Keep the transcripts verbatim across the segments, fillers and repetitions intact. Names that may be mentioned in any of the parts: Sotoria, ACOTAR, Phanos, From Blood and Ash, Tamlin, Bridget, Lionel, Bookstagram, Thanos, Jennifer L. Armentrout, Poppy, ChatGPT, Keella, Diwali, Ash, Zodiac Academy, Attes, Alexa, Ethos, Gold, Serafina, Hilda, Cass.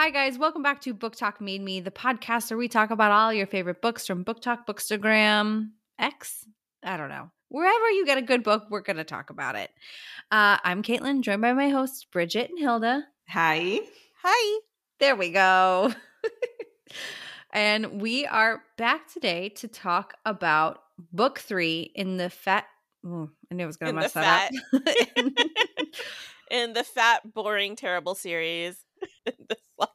Hi guys, welcome back to Book Talk Made Me, the podcast where we talk about all your favorite books from Book Talk, Bookstagram, X, I don't know. Wherever you get a good book, we're going to talk about it. Uh, I'm Caitlin, joined by my hosts, Bridget and Hilda. Hi. Hi. There we go. And we are back today to talk about book three in the fat oh, – I knew I was going to mess that fat. up. in, in the fat, boring, terrible series.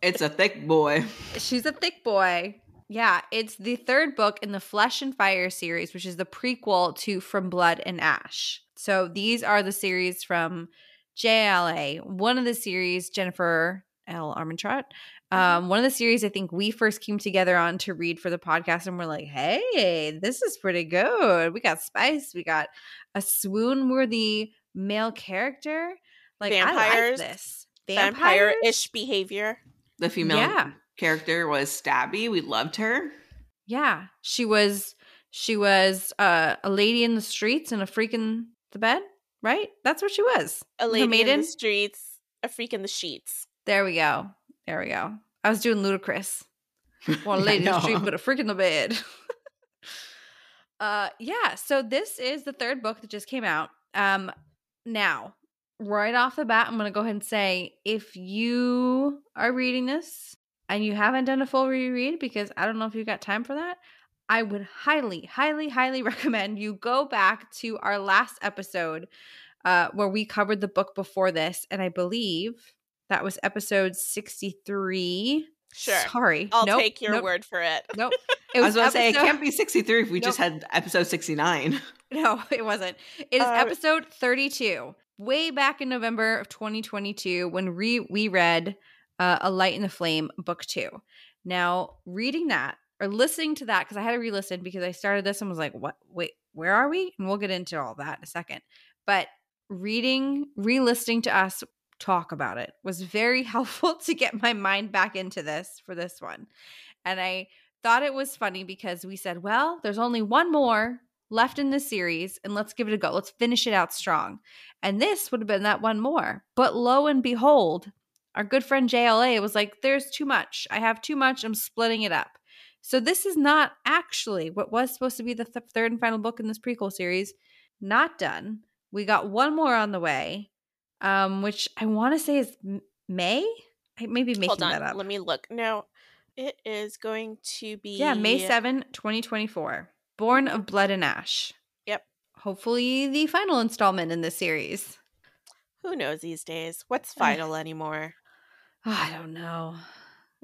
It's a thick boy. She's a thick boy. Yeah, it's the third book in the Flesh and Fire series, which is the prequel to From Blood and Ash. So these are the series from J L A. One of the series, Jennifer L. Armentrout. Um, one of the series I think we first came together on to read for the podcast, and we're like, hey, this is pretty good. We got spice. We got a swoon-worthy male character. Like, vampires. I like this. Vampires. Vampire-ish behavior. The female yeah. character was stabby. We loved her. Yeah. She was she was uh, a lady in the streets and a freak in the bed, right? That's what she was. A lady maiden. in the streets, a freak in the sheets. There we go. There we go. I was doing Ludicrous. Well, a lady in the street, but a freak in the bed. uh, yeah. So this is the third book that just came out. Um, now. Right off the bat, I'm going to go ahead and say, if you are reading this and you haven't done a full reread, because I don't know if you've got time for that, I would highly, highly, highly recommend you go back to our last episode uh, where we covered the book before this. And I believe that was episode sixty-three. Sure. Sorry. I'll nope, take your nope, word for it. Nope. It was I was going to episode- say, it can't be sixty-three if we nope. just had episode sixty-nine. No, it wasn't. It is uh, episode thirty-two. Way back in November of twenty twenty-two when re- we read uh, A Light in the Flame, book two. Now, reading that or listening to that, because I had to re-listen because I started this and was like, what? Wait, where are we? And we'll get into all that in a second. But reading, re-listening to us talk about it was very helpful to get my mind back into this for this one. And I thought it was funny because we said, well, there's only one more left in this series, and let's give it a go. Let's finish it out strong. And this would have been that one more. But lo and behold, our good friend J L A was like, there's too much. I have too much. I'm splitting it up. So this is not actually what was supposed to be the th- third and final book in this prequel series. Not done. We got one more on the way, um, which I want to say is May? I may be making Hold on. that up. Let me look. No, it is going to be... Yeah, May seventh, twenty twenty-four. Born of Blood and Ash. Yep. Hopefully the final installment in this series. Who knows these days? What's final anymore? Oh, I don't know.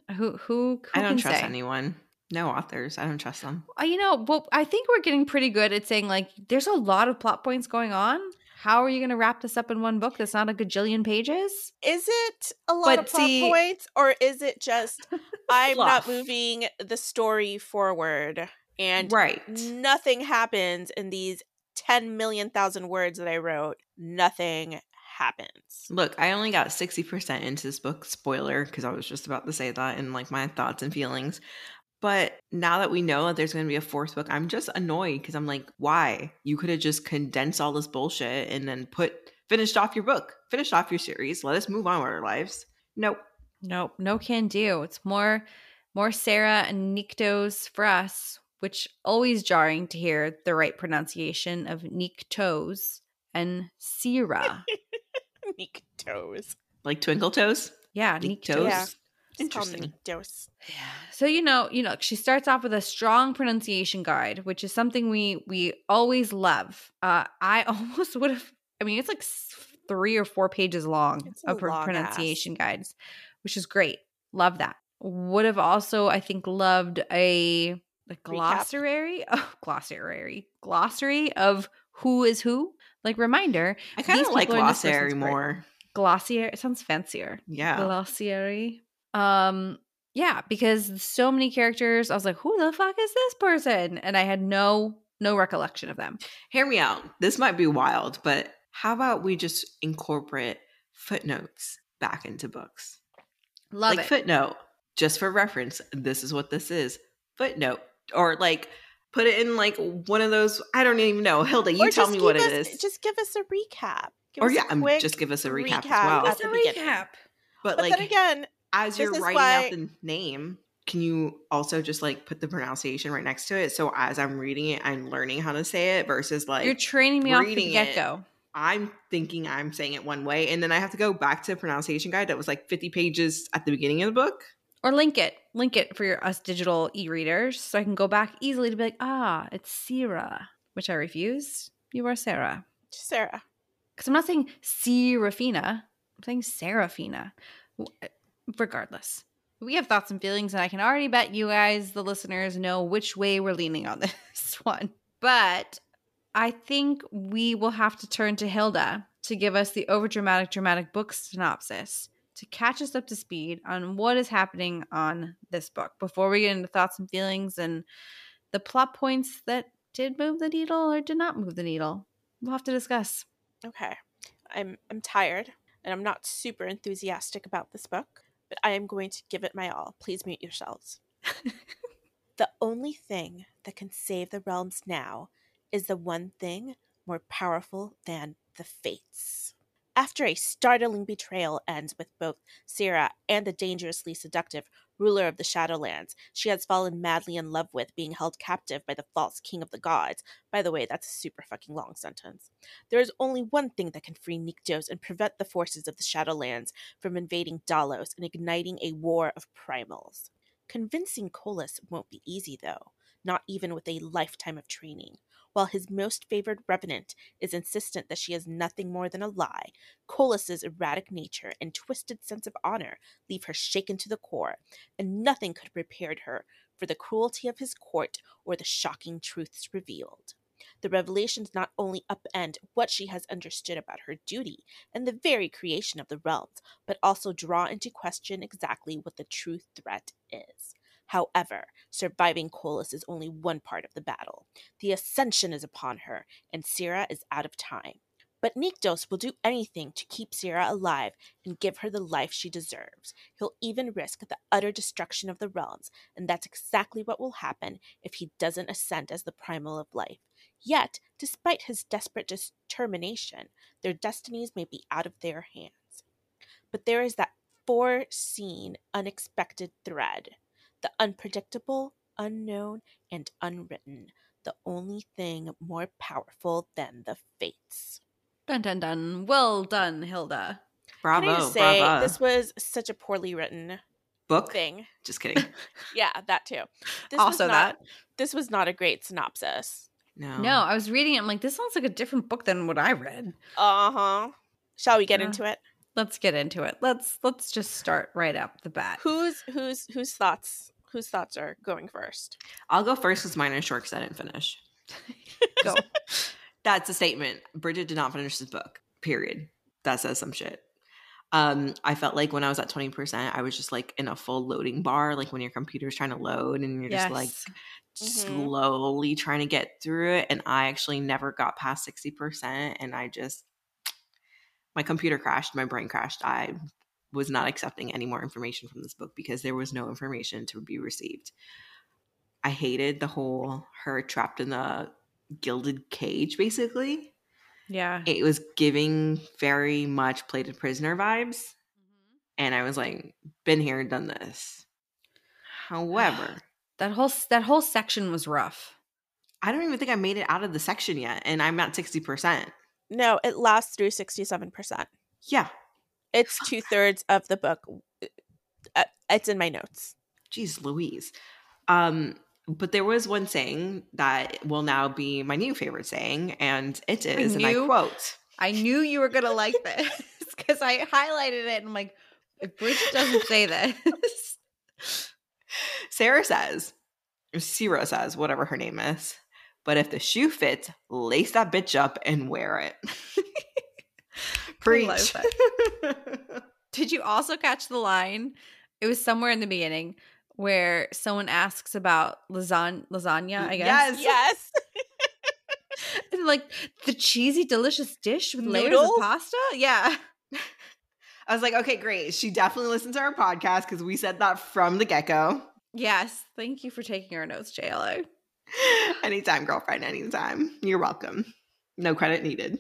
Who who, who I don't can trust say? anyone. No authors. I don't trust them. You know, well, I think we're getting pretty good at saying, like, there's a lot of plot points going on. How are you going to wrap this up in one book that's not a gajillion pages? Is it a lot but of plot see, points, or is it just I'm not moving the story forward? And right. nothing happens in these ten million thousand words that I wrote. Nothing happens. Look, I only got sixty percent into this book. Spoiler, because I was just about to say that and like my thoughts and feelings. But now that we know that there's going to be a fourth book, I'm just annoyed because I'm like, why? You could have just condensed all this bullshit and then put finished off your book, finished off your series. Let us move on with our lives. Nope. Nope. No can do. It's more, more Sarah and Nyktos for us. Which always jarring to hear the right pronunciation of Nyktos and Sierra. Nyktos. Like twinkle toes? Yeah, Nyktos. Yeah. Interesting. Nyktos. Yeah. So you know, you know, she starts off with a strong pronunciation guide, which is something we we always love. Uh, I almost would have. I mean, it's like three or four pages long it's of her pronunciation ass. guides, which is great. Love that. Would have also, I think, loved a. The glossary, oh, glossary, glossary of who is who. Like reminder, I kind of like glossary more. Glossier, it sounds fancier. Yeah, glossary. Um, yeah, because so many characters, I was like, who the fuck is this person? And I had no no recollection of them. Hear me out. This might be wild, but how about we just incorporate footnotes back into books? Love it. Like footnote, just for reference. This is what this is. Footnote. Or like put it in like one of those, I don't even know. Hilda, you or tell me what us, it is. Just give us a recap. Give or us yeah, a quick just give us a recap, recap as well. Give us a recap. But, but like, then again, as you're writing why- out the name, can you also just like put the pronunciation right next to it? So as I'm reading it, I'm learning how to say it versus like you're training me off the get-go. It, I'm thinking I'm saying it one way, and then I have to go back to the pronunciation guide that was like fifty pages at the beginning of the book. Or link it. Link it for your us digital e-readers so I can go back easily to be like, ah, it's Sarah, which I refuse. You are Sarah. Sarah. Because I'm not saying Serafina. I'm saying Serafina. Regardless. We have thoughts and feelings, and I can already bet you guys, the listeners, know which way we're leaning on this one. But I think we will have to turn to Hilda to give us the overdramatic, dramatic book synopsis to catch us up to speed on what is happening on this book before we get into thoughts and feelings and the plot points that did move the needle or did not move the needle. We'll have to discuss. Okay. I'm I'm tired, and I'm not super enthusiastic about this book, but I am going to give it my all. Please mute yourselves. The only thing that can save the realms now is the one thing more powerful than the fates. After a startling betrayal ends with both Sarah and the dangerously seductive ruler of the Shadowlands she has fallen madly in love with being held captive by the false king of the gods. By the way, that's a super fucking long sentence. There is only one thing that can free Nyktos and prevent the forces of the Shadowlands from invading Dalos and igniting a war of primals. Convincing Kolis won't be easy, though, not even with a lifetime of training. While his most favored revenant is insistent that she is nothing more than a lie, Kolis's erratic nature and twisted sense of honor leave her shaken to the core, and nothing could have prepared her for the cruelty of his court or the shocking truths revealed. The revelations not only upend what she has understood about her duty and the very creation of the realms, but also draw into question exactly what the true threat is. However, surviving Kolis is only one part of the battle. The ascension is upon her, and Sarah is out of time. But Nyktos will do anything to keep Sarah alive and give her the life she deserves. He'll even risk the utter destruction of the realms, and that's exactly what will happen if he doesn't ascend as the primal of life. Yet, despite his desperate determination, their destinies may be out of their hands. But there is that foreseen, unexpected thread. The unpredictable, unknown, and unwritten. The only thing more powerful than the fates. Dun, dun, dun. Well done, Hilda. Bravo, Can I just say, bravo. This was such a poorly written book thing. Just kidding. Yeah, that too. This also was not, that. This was not a great synopsis. No. No, I was reading it. I'm like, this sounds like a different book than what I read. Uh-huh. Shall we get yeah. into it? Let's get into it. Let's let's just start right up the bat. Who's who's whose thoughts whose thoughts are going first? I'll go first because mine are short because I didn't finish. Go. That's a statement. Bridget did not finish this book. Period. That says some shit. Um, I felt like when I was at twenty percent, I was just like in a full loading bar, like when your computer's trying to load and you're yes. just like mm-hmm. slowly trying to get through it. And I actually never got past sixty percent, and I just. My computer crashed. My brain crashed. I was not accepting any more information from this book because there was no information to be received. I hated the whole her trapped in the gilded cage, basically. Yeah. It was giving very much Plated Prisoner vibes. Mm-hmm. And I was like, been here, done this. However. that whole that whole section was rough. I don't even think I made it out of the section yet. And I'm at sixty percent. No, it lasts through sixty-seven percent. Yeah. It's two-thirds of the book. It's in my notes. Jeez Louise. Um, but there was one saying that will now be my new favorite saying, and it is, I knew, and I quote. I knew you were going to like this because I highlighted it, and I'm like, if Bridget doesn't say this. Sarah says, or Sarah says, whatever her name is. But if the shoe fits, lace that bitch up and wear it. Preach. Did you also catch the line? It was somewhere in the beginning where someone asks about lasagna, lasagna I guess. Yes. Yes. And like the cheesy, delicious dish with layers Noodles? Of pasta? Yeah. I was like, okay, great. She definitely listened to our podcast because we said that from the get-go. Yes. Thank you for taking our notes, J L O. Anytime, girlfriend, anytime. You're welcome. No credit needed.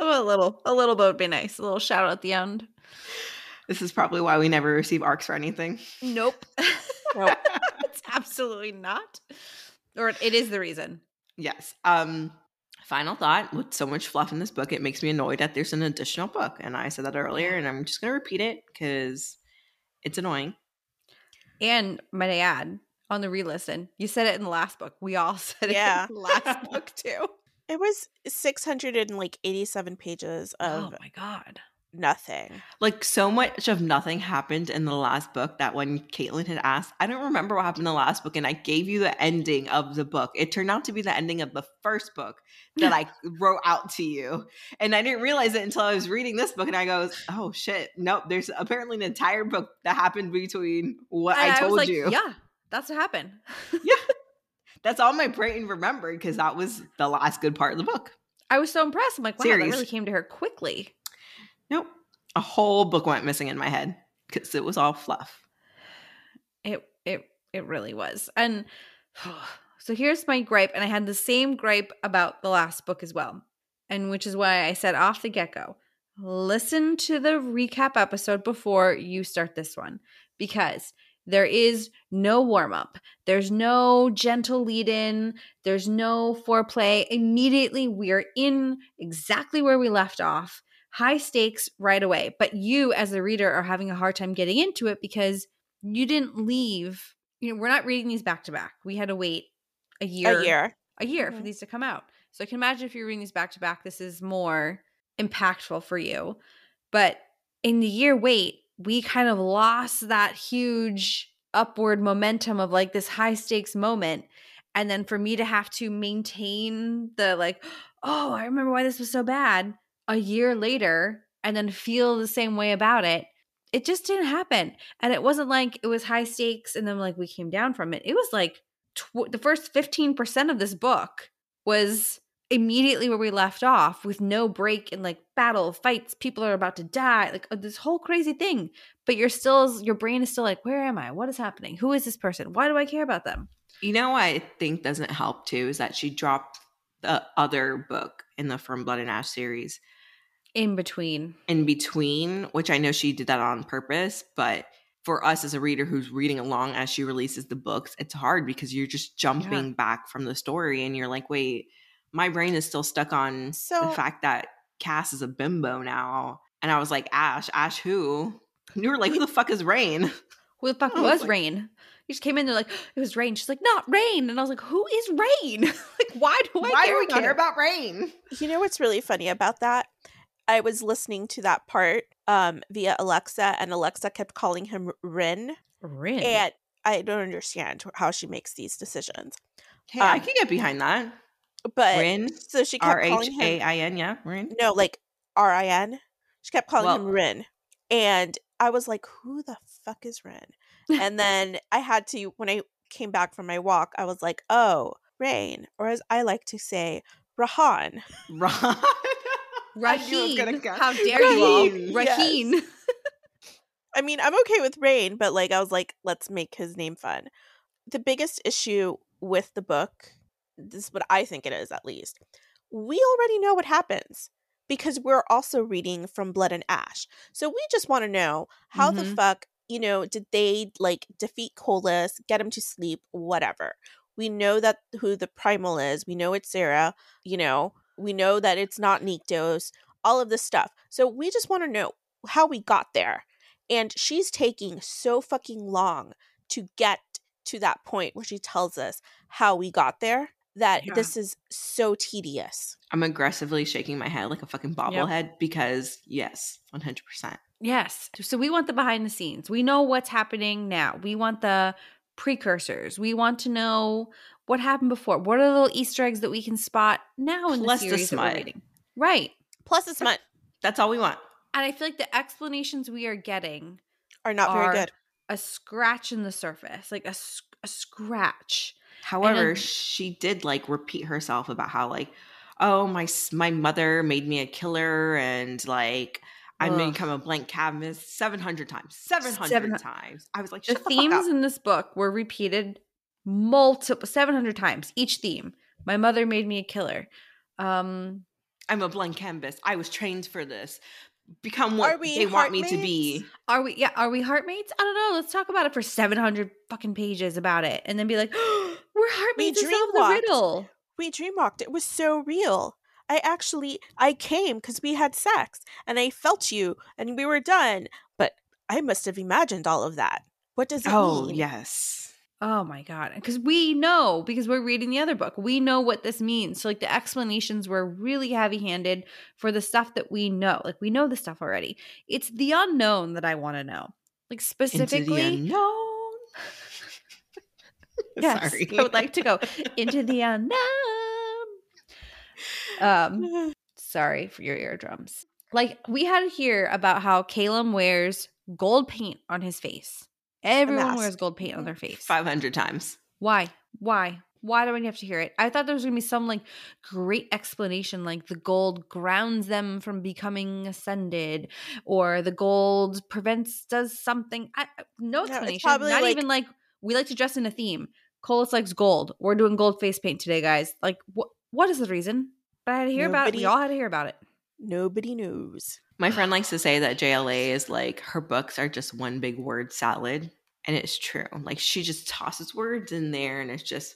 a little a little bit would be nice. A little shout out at the end. This is probably why we never receive arcs for anything. Nope. Nope. It's absolutely not. Or it is the reason. Yes. Um, final thought. With so much fluff in this book, it makes me annoyed that there's an additional book. And I said that earlier, and I'm just going to repeat it because it's annoying. And might I add, on the re-listen, you said it in the last book. We all said yeah. it in the last book too. It was six hundred eighty-seven pages of oh my God. Nothing. Like, so much of nothing happened in the last book that when Caitlin had asked, I don't remember what happened in the last book, and I gave you the ending of the book. It turned out to be the ending of the first book that I wrote out to you. And I didn't realize it until I was reading this book, and I goes, oh shit, nope, there's apparently an entire book that happened between what and I told I was like, you. Yeah, that's what happened. Yeah. That's all my brain remembered because that was the last good part of the book. I was so impressed. I'm like, wow, Series. That really came to her quickly. Nope. A whole book went missing in my head because it was all fluff. It it it really was. And so here's my gripe. And I had the same gripe about the last book as well. And which is why I said off the get-go, listen to the recap episode before you start this one, because there is no warm-up. There's no gentle lead-in. There's no foreplay. Immediately, we're in exactly where we left off. High stakes right away. But you, as a reader, are having a hard time getting into it because you didn't leave. You know, we're not reading these back-to-back. We had to wait a year. A year. A year mm-hmm. for these to come out. So I can imagine if you're reading these back-to-back, this is more impactful for you. But in the year wait, we kind of lost that huge upward momentum of like this high stakes moment. And then for me to have to maintain the like, oh, I remember why this was so bad a year later, and then feel the same way about it. It just didn't happen. And it wasn't like it was high stakes and then like we came down from it. It was like tw- the first fifteen percent of this book was immediately where we left off with no break in like battle, fights, people are about to die, like this whole crazy thing. But you're still, your brain is still like, where am I? What is happening? Who is this person? Why do I care about them? You know what I think doesn't help too is that she dropped the other book in the From Blood and Ash series. In between. In between, which I know she did that on purpose, but for us as a reader who's reading along as she releases the books, it's hard because you're just jumping yeah. back from the story and you're like, wait, my brain is still stuck on so, the fact that Cass is a bimbo now. And I was like, Ash, Ash who? And you were like, who the fuck is Rhain? Who the fuck was, was like, Rhain? You just came in there like, it was Rhain. She's like, not Rhain. And I was like, who is Rhain? Like, why do I why care, do we about, care about Rhain? You know what's really funny about that? I was listening to that part um, via Alexa, and Alexa kept calling him Rhain. Rhain. And I don't understand how she makes these decisions. Hey, um, I can get behind that. But Rhain, so she kept R H A I N, calling him R H A I N, yeah, Rhain. No, like R I N. She kept calling well, him Rhain. And I was like, who the fuck is Rhain? And then I had to, when I came back from my walk, I was like, oh, Rhain. Or as I like to say, Rhain. Rhain. Rhain. How dare Rhain. You all. Rhain. Yes. I mean, I'm okay with Rhain, but like I was like, let's make his name fun. The biggest issue with the book, this is what I think it is, at least. We already know what happens because we're also reading From Blood and Ash. So we just want to know how mm-hmm. the fuck, you know, did they like defeat Kolis, get him to sleep, whatever. We know that who the primal is. We know it's Sarah, you know, we know that it's not Nyktos, all of this stuff. So we just want to know how we got there. And she's taking so fucking long to get to that point where she tells us how we got there. That yeah. this is so tedious. I'm aggressively shaking my head like a fucking bobblehead yep. because, yes, one hundred percent. Yes. So we want the behind the scenes. We know what's happening now. We want the precursors. We want to know what happened before. What are the little Easter eggs that we can spot now in Plus the series the that we're reading? Right. Plus the smut. That's all we want. And I feel like the explanations we are getting are not are very good. A scratch in the surface. Like a, a scratch. However, then, she did like repeat herself about how like, oh, my my mother made me a killer and like I'm going to become a blank canvas seven hundred times, seven hundred seven, times. I was like, shut the, the themes fuck up. In this book were repeated multiple seven hundred times each theme. My mother made me a killer. Um, I'm a blank canvas. I was trained for this. become what they want me to be. Are we yeah, are we heartmates? I don't know. Let's talk about it for seven hundred fucking pages about it and then be like, oh, we're heartmates to solve the riddle. We dreamwalked. It was so real. I actually I came because we had sex and I felt you and we were done. But I must have imagined all of that. What does it oh, mean? Oh, yes. Oh my God. Because we know, because we're reading the other book, we know what this means. So like the explanations were really heavy-handed for the stuff that we know. Like we know the stuff already. It's the unknown that I want to know. Like specifically. Into the unknown. Yes. Sorry. I would like to go into the unknown. Um, sorry for your eardrums. Like we had here about how Caleb wears gold paint on his face. Everyone wears gold paint on their face. five hundred times. Why? Why? Why do I have to hear it? I thought there was going to be some like great explanation, like the gold grounds them from becoming ascended or the gold prevents, does something. I, no explanation. No, Not like, even like, we like to dress in a theme. Kolis likes gold. We're doing gold face paint today, guys. Like what? What is the reason? But I had to hear nobody, about it. We all had to hear about it. Nobody knows. My friend likes to say that J L A is like, her books are just one big word salad. And it's true. Like she just tosses words in there and it's just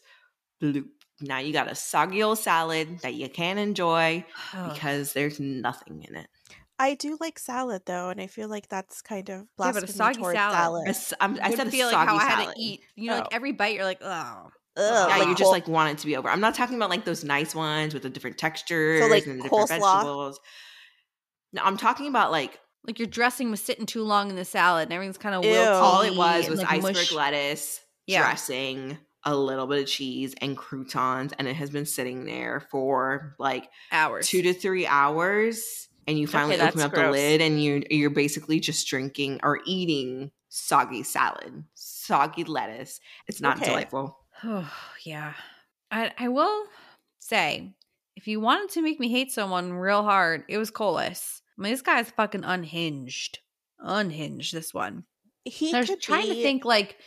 bloop. Now you got a soggy old salad that you can't enjoy because there's nothing in it. I do like salad though, and I feel like that's kind of blasphemy yeah, towards salad. salad. A, I'm, I said a feel soggy like how salad. I had to eat. You know, oh. like every bite you're like, oh. Ugh, yeah, like you just like want it to be over. I'm not talking about like those nice ones with the different textures so, like, and the different vegetables. No, I'm talking about like like your dressing was sitting too long in the salad and everything's kind of wilty. All it was was like iceberg mush. lettuce, yeah. dressing, a little bit of cheese, and croutons, and it has been sitting there for like hours, two to three hours, and you finally okay, open up gross. the lid and you you're basically just drinking or eating soggy salad, soggy lettuce. It's not okay. delightful. Oh, yeah. I, I will say, if you wanted to make me hate someone real hard, it was Kolis. I mean, this guy is fucking unhinged. Unhinged, this one. He I was trying be, to think, like,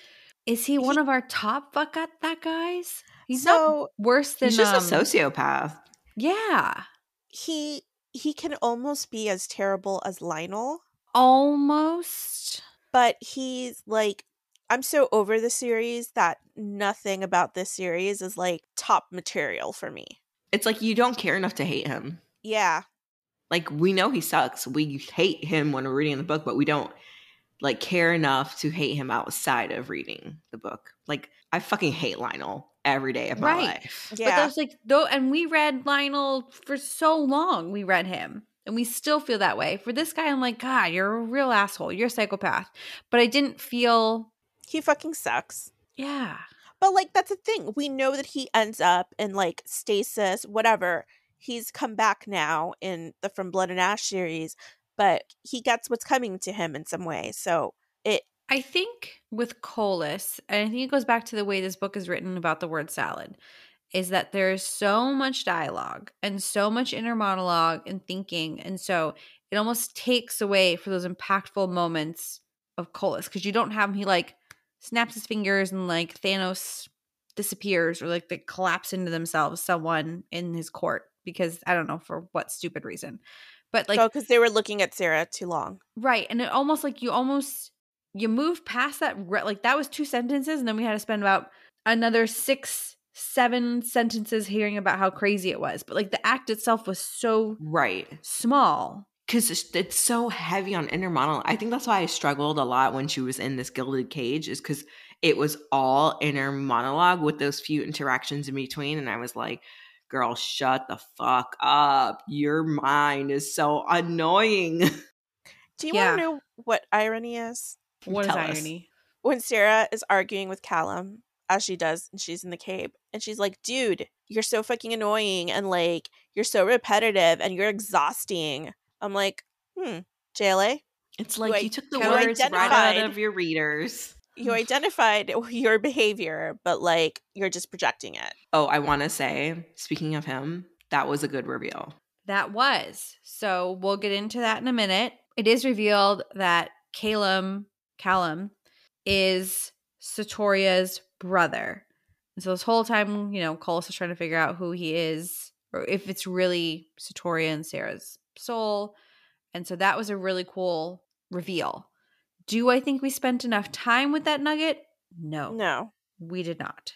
is he, he one of our top fuck up that guys? He's so, not worse than- He's just um, a sociopath. Yeah. He He can almost be as terrible as Lionel. Almost. But he's, like- I'm so over the series that nothing about this series is like top material for me. It's like you don't care enough to hate him. Yeah. Like we know he sucks. We hate him when we're reading the book, but we don't like care enough to hate him outside of reading the book. Like I fucking hate Lionel every day of my right. life. Yeah. But that was like though and we read Lionel for so long. We read him. And we still feel that way. For this guy, I'm like, God, you're a real asshole. You're a psychopath. But I didn't feel He fucking sucks. Yeah. But, like, that's the thing. We know that he ends up in, like, stasis, whatever. He's come back now in the From Blood and Ash series, but he gets what's coming to him in some way. So it... I think with Kolis, and I think it goes back to the way this book is written about the word salad, is that there is so much dialogue and so much inner monologue and thinking. And so it almost takes away for those impactful moments of Kolis because you don't have him, he, like... snaps his fingers and like Thanos disappears or like they collapse into themselves, someone in his court because I don't know for what stupid reason. But like – oh, because they were looking at Sarah too long. Right. And it almost like you almost – you move past that re- – like that was two sentences and then we had to spend about another six, seven sentences hearing about how crazy it was. But like the act itself was so right small. Because it's so heavy on inner monologue. I think that's why I struggled a lot when she was in this gilded cage is because it was all inner monologue with those few interactions in between. And I was like, girl, shut the fuck up. Your mind is so annoying. Do you yeah. want to know what irony is? What Tell is us. irony? When Sarah is arguing with Callum, as she does, and she's in the cave, and she's like, dude, you're so fucking annoying. And like, you're so repetitive and you're exhausting. I'm like, hmm, J L A? It's like you, you took the words right out of your readers. You identified your behavior, but like you're just projecting it. Oh, I want to say, speaking of him, that was a good reveal. That was. So we'll get into that in a minute. It is revealed that Callum, Callum is Sotoria's brother. And so this whole time, you know, Kolis is trying to figure out who he is or if it's really Sotoria and Sarah's soul, And so that was a really cool reveal. Do I think we spent enough time with that nugget? No. No. We did not.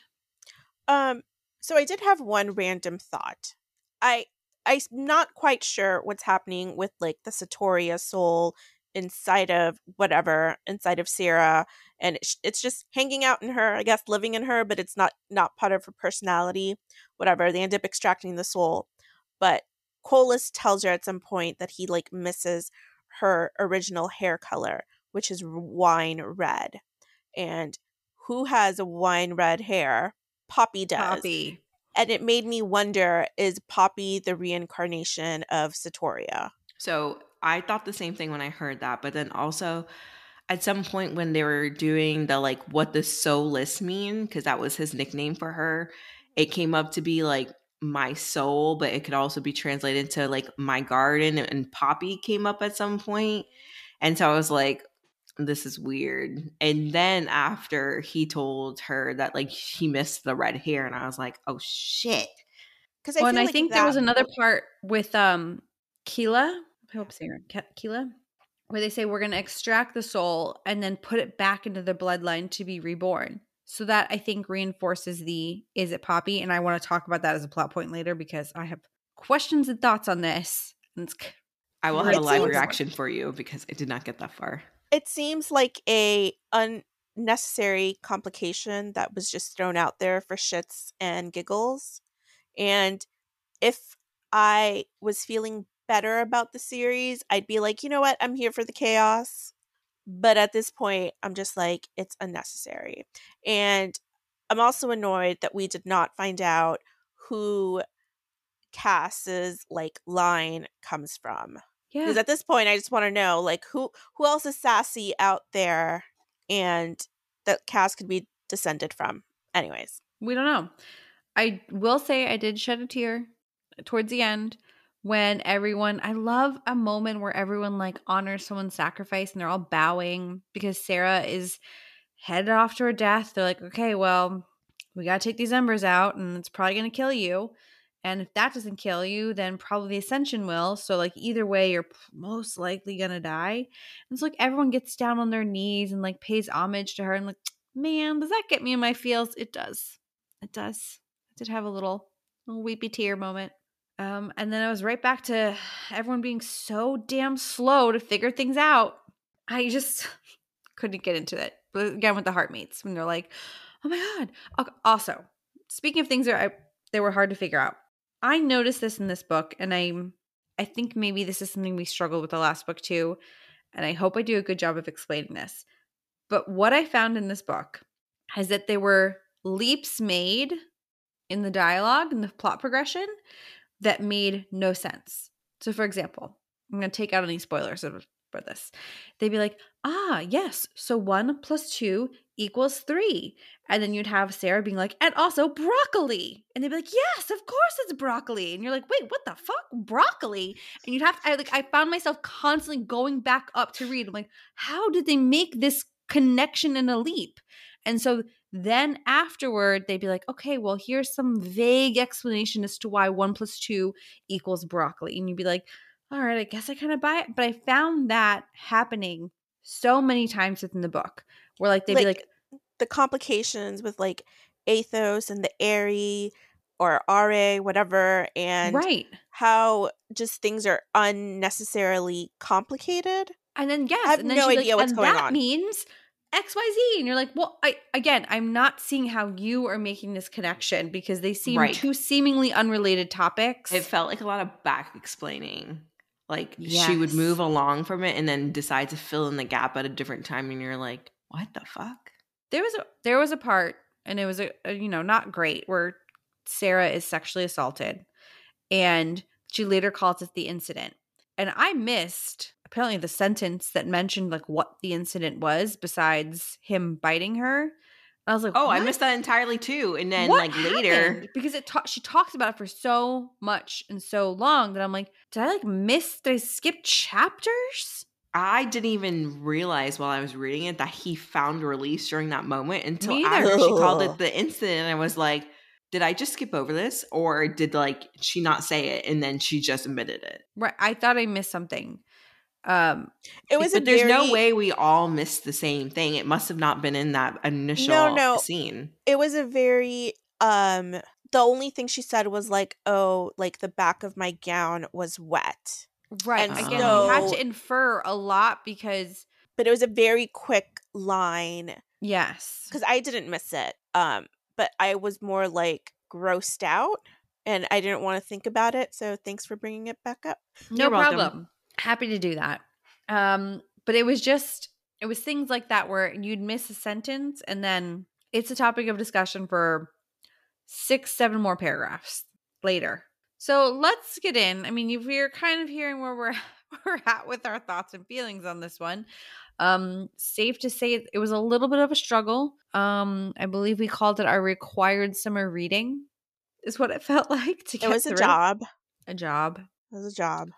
Um, so I did have one random thought. I, I'm not quite sure what's happening with, like, the Sotoria soul inside of whatever, inside of Sarah. And it sh- it's just hanging out in her, I guess, living in her, but it's not, not part of her personality, whatever. They end up extracting the soul. But Kolis tells her at some point that he, like, misses her original hair color, which is wine red. And who has wine red hair? Poppy does. Poppy. And it made me wonder, is Poppy the reincarnation of Sotoria? So I thought the same thing when I heard that. But then also at some point when they were doing the, like, what the soulless mean, because that was his nickname for her, it came up to be like my soul, but it could also be translated to like my garden, and Poppy came up at some point. And so I was like, this is weird. And then after he told her that, like, she missed the red hair, and I was like, oh shit. Because I well, and like I think that- there was another part with um Keella. I hope Sarah Ke- Keella, where they say we're going to extract the soul and then put it back into the bloodline to be reborn. So that, I think, reinforces the is it Poppy? And I want to talk about that as a plot point later because I have questions and thoughts on this. And it's- I will have a live reaction for you because I did not get that far. It seems like a unnecessary complication that was just thrown out there for shits and giggles. And if I was feeling better about the series, I'd be like, you know what? I'm here for the chaos. But at this point, I'm just like, it's unnecessary. And I'm also annoyed that we did not find out who Cass's, like, line comes from. Yeah. Because at this point, I just want to know, like, who who else is sassy out there and that Cass could be descended from? Anyways. We don't know. I will say I did shed a tear towards the end. When everyone, I love a moment where everyone, like, honors someone's sacrifice and they're all bowing because Sarah is headed off to her death. They're like, okay, well, we got to take these embers out and it's probably going to kill you. And if that doesn't kill you, then probably the ascension will. So, like, either way, you're most likely going to die. And so, like, everyone gets down on their knees and, like, pays homage to her. And, like, man, does that get me in my feels? It does. It does. I did have a little, little weepy tear moment. Um, and then I was right back to everyone being so damn slow to figure things out. I just couldn't get into it. But again, with the heartmates, when they're like, oh my God. Also, speaking of things that, I, that were hard to figure out, I noticed this in this book, and I I think maybe this is something we struggled with the last book too, and I hope I do a good job of explaining this. But what I found in this book is that there were leaps made in the dialogue and the plot progression that made no sense. So, for example, I'm going to take out any spoilers for this. They'd be like, ah, yes, so one plus two equals three. And then you'd have Sarah being like, and also broccoli. And they'd be like, yes, of course it's broccoli. And you're like, wait, what the fuck? Broccoli? And you'd have to, I, like, I found myself constantly going back up to read. I'm like, how did they make this connection in a leap? And so then afterward, they'd be like, okay, well, here's some vague explanation as to why one plus two equals broccoli. And you'd be like, all right, I guess I kind of buy it. But I found that happening so many times within the book where, like, they'd like, be like – the complications with, like, Athos and the Aerie or Are, whatever, and right. How just things are unnecessarily complicated. And then, yes. I have and then no idea like, what's and going that on. That means – X Y Z. And you're like, well, I again, I'm not seeing how you are making this connection because they seem right. Two seemingly unrelated topics. It felt like a lot of back explaining. Like yes. She would move along from it and then decide to fill in the gap at a different time. And you're like, what the fuck? There was a, there was a part and it was, a, a you know, not great where Sarah is sexually assaulted and she later calls it the incident. And I missed apparently the sentence that mentioned like what the incident was besides him biting her. I was like, oh, what? I missed that entirely too. And then what like happened? Later. Because it ta- she talks about it for so much and so long that I'm like, did I like miss, did I skip chapters? I didn't even realize while I was reading it that he found release during that moment until after she called it the incident. And I was like, did I just skip over this or did like she not say it and then she just admitted it? Right. I thought I missed something. Um, it was. But a there's very, no way we all missed the same thing. It must have not been in that initial no, no. scene. It was a very. Um, the only thing she said was like, "Oh, like the back of my gown was wet." Right. And again, so, you had to infer a lot because. But it was a very quick line. Yes. Because I didn't miss it. Um, but I was more like grossed out, and I didn't want to think about it. So thanks for bringing it back up. No problem. Happy to do that. Um, but it was just – it was things like that where you'd miss a sentence and then it's a topic of discussion for six, seven more paragraphs later. So let's get in. I mean, if we're kind of hearing where we're, we're at with our thoughts and feelings on this one. Um, safe to say it was a little bit of a struggle. Um, I believe we called it our required summer reading is what it felt like to get It was through. a job. A job. It was a job.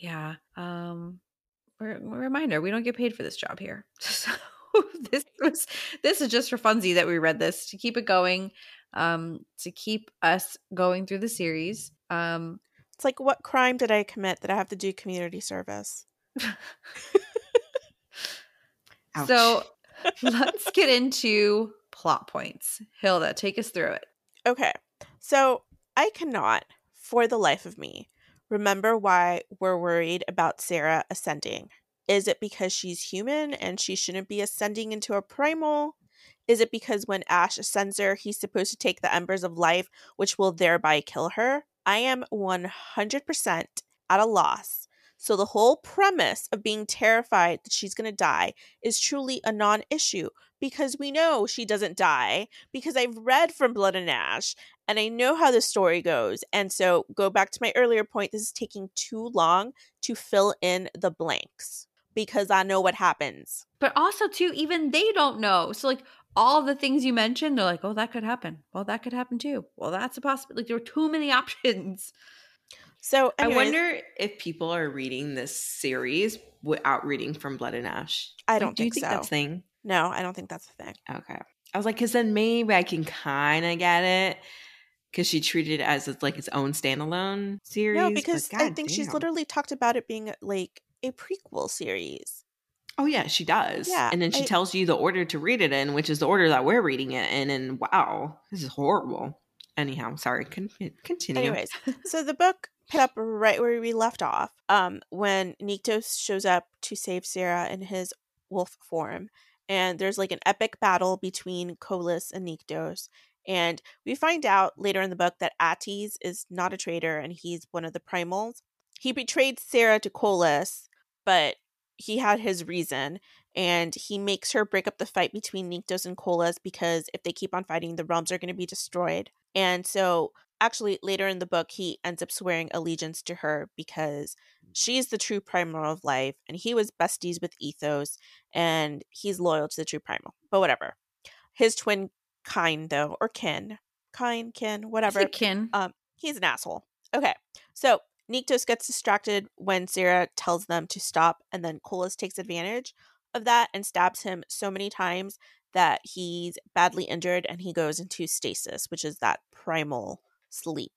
Yeah. Um, reminder, we don't get paid for this job here. So this was this is just for funsies that we read this to keep it going, um, to keep us going through the series. Um, it's like, what crime did I commit that I have to do community service? So let's get into plot points. Hilda, take us through it. Okay. So I cannot, for the life of me, remember why we're worried about Sarah ascending. Is it because she's human and she shouldn't be ascending into a primal? Is it because when Ash ascends her, he's supposed to take the embers of life, which will thereby kill her? I am one hundred percent at a loss. So the whole premise of being terrified that she's going to die is truly a non-issue because we know she doesn't die because I've read From Blood and Ash and I know how the story goes. And so go back to my earlier point. This is taking too long to fill in the blanks because I know what happens. But also too, even they don't know. So like all the things you mentioned, they're like, oh, that could happen. Well, that could happen too. Well, that's a possibility. Like there were too many options. So anyways, I wonder if people are reading this series without reading From Blood and Ash. I don't like, do think, you think so. That's a thing? No, I don't think that's a thing. Okay. I was like, because then maybe I can kind of get it because she treated it as like its own standalone series. No, because I think damn. she's literally talked about it being like a prequel series. Oh, yeah, she does. Yeah, and then she I, tells you the order to read it in, which is the order that we're reading it in. And wow, this is horrible. Anyhow, sorry. Con- continue. Anyways, so the book... pick up right where we left off um, when Nyktos shows up to save Sarah in his wolf form. And there's like an epic battle between Kolis and Nyktos. And we find out later in the book that Attes is not a traitor and he's one of the primals. He betrayed Sarah to Kolis, but he had his reason. And he makes her break up the fight between Nyktos and Kolis because if they keep on fighting, the realms are going to be destroyed. And so... actually, later in the book, he ends up swearing allegiance to her because she's the true primal of life, and he was besties with Ethos, and he's loyal to the true primal. But whatever. His twin kind, though, or kin. Kind, kin, whatever. It's a kin. Um, he's an asshole. Okay. So, Nyktos gets distracted when Sarah tells them to stop, and then Kolis takes advantage of that and stabs him so many times that he's badly injured, and he goes into stasis, which is that primal sleep.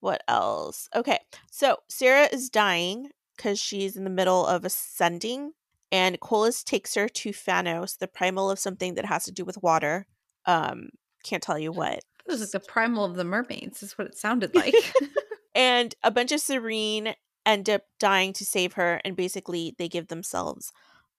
What else? Okay, so Sarah is dying because she's in the middle of ascending, and Kolis takes her to Phanos, the primal of something that has to do with water. Um, can't tell you what. It was like the primal of the mermaids is what it sounded like. And a bunch of Serene end up dying to save her, and basically they give themselves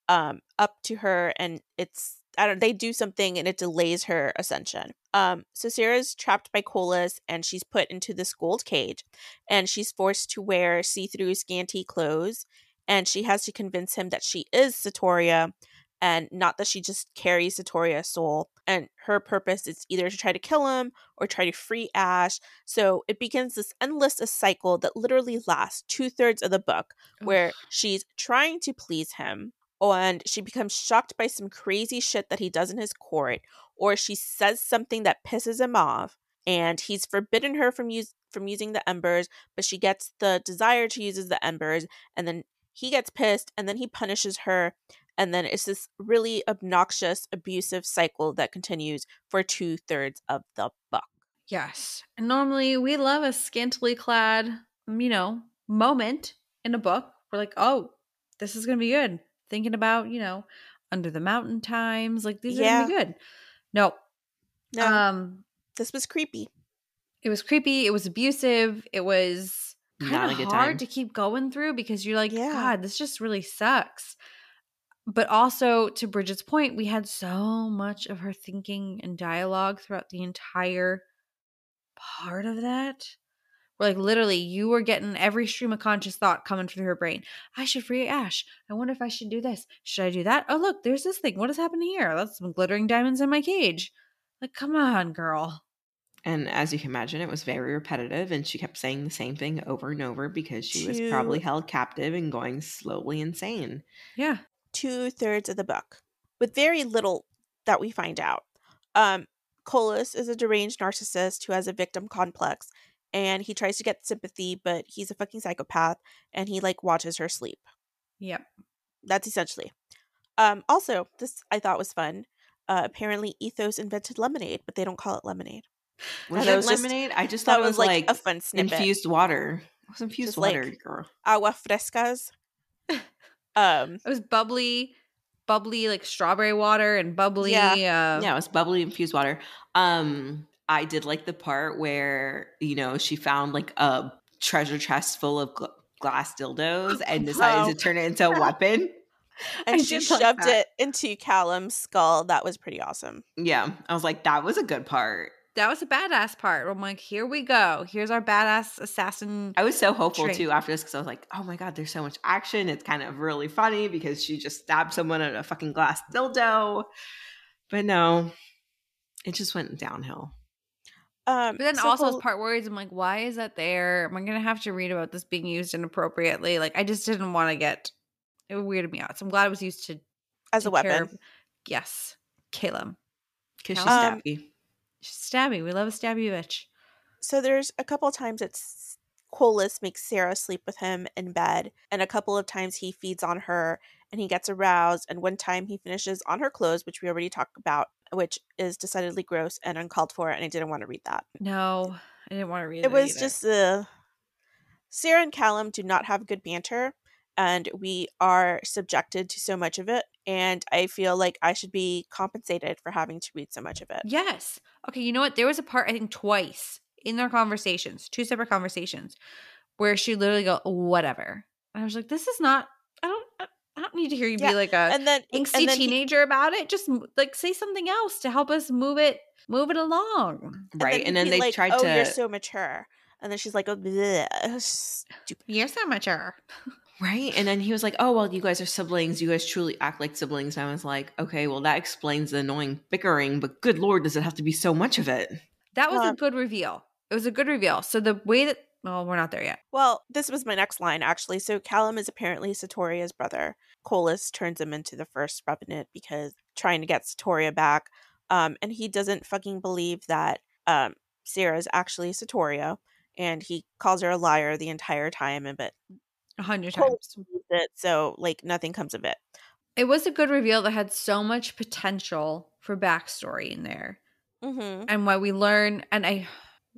um, up to her, and it's I don't, they do something and it delays her ascension. Um, so Sarah's trapped by Kolis and she's put into this gold cage and she's forced to wear see-through scanty clothes and she has to convince him that she is Sotoria and not that she just carries Sotoria's soul. And her purpose is either to try to kill him or try to free Ash. So it begins this endless cycle that literally lasts two-thirds of the book where she's trying to please him. And she becomes shocked by some crazy shit that he does in his court, or she says something that pisses him off, and he's forbidden her from use from using the embers, but she gets the desire to use the embers, and then he gets pissed, and then he punishes her, and then it's this really obnoxious, abusive cycle that continues for two-thirds of the book. Yes. And normally we love a scantily clad, you know, moment in a book. We're like, oh, this is going to be good. Thinking about, you know, Under the Mountain times. Like, these yeah. are going to be good. No. No. Um, this was creepy. It was creepy. It was abusive. It was kind of hard time. to keep going through because you're like, yeah. God, this just really sucks. But also, to Bridget's point, we had so much of her thinking and dialogue throughout the entire part of that. Where, like, literally, you were getting every stream of conscious thought coming through her brain. I should free Ash. I wonder if I should do this. Should I do that? Oh, look, there's this thing. What has happened here? That's some glittering diamonds in my cage. Like, come on, girl. And as you can imagine, it was very repetitive, and she kept saying the same thing over and over because she Two. was probably held captive and going slowly insane. Yeah. Two-thirds of the book, with very little that we find out. Um, Kolis is a deranged narcissist who has a victim complex, and he tries to get sympathy, but he's a fucking psychopath, and he, like, watches her sleep. Yep. That's essentially. Um, also, this I thought was fun. Uh, apparently, Ethos invented lemonade, but they don't call it lemonade. Was it lemonade? Just, I just thought it was, like, like, a fun snippet. Infused water. It was infused just water, like, girl. Agua frescas. Um, it was bubbly, bubbly, like strawberry water and bubbly. Yeah, uh, yeah, it was bubbly infused water. Um, I did like the part where, you know, she found like a treasure chest full of gl- glass dildos and decided oh. to turn it into a weapon. And I she shoved like it into Callum's skull. That was pretty awesome. Yeah. I was like, that was a good part. That was a badass part. I'm like, here we go. Here's our badass assassin. I was so hopeful train. too after this because I was like, oh my God, there's so much action. It's kind of really funny because she just stabbed someone in a fucking glass dildo. But no, it just went downhill. Um, but then so also whole- this part worries. I'm like, why is that there? Am I going to have to read about this being used inappropriately? Like, I just didn't want to get – it weirded me out. So I'm glad it was used to – As to a weapon. Care. Yes. Caleb. Because she's um, happy. Stabby. We love a stabby bitch. So there's a couple of times that Kolis makes Sarah sleep with him in bed, and a couple of times he feeds on her and he gets aroused, and one time he finishes on her clothes, which we already talked about, which is decidedly gross and uncalled for, and I didn't want to read that. No, I didn't want to read it. It was either. just uh, Sarah and Callum do not have good banter, and we are subjected to so much of it. And I feel like I should be compensated for having to read so much of it. Yes. Okay, you know what? There was a part, I think, twice in their conversations, two separate conversations, where she literally go, whatever. And I was like, this is not – I don't I don't need to hear you yeah. be like a and then, angsty and then teenager he, about it. Just like say something else to help us move it move it along. And right. Then and then they like, tried oh, to – oh, you're so mature. And then she's like, oh, bleh, stupid. You're so mature. Right. And then he was like, oh, well, you guys are siblings. You guys truly act like siblings. And I was like, okay, well, that explains the annoying bickering, but good Lord, does it have to be so much of it? That was well, a good reveal. It was a good reveal. So the way that, well, we're not there yet. Well, this was my next line, actually. So Callum is apparently Sotoria's brother. Kolis turns him into the first revenant because trying to get Sotoria back. Um, and he doesn't fucking believe that um, Sarah's actually Sotoria. And he calls her a liar the entire time. And but. A hundred times. So, like, nothing comes of it. It was a good reveal that had so much potential for backstory in there. Mm-hmm. And what we learn, and I,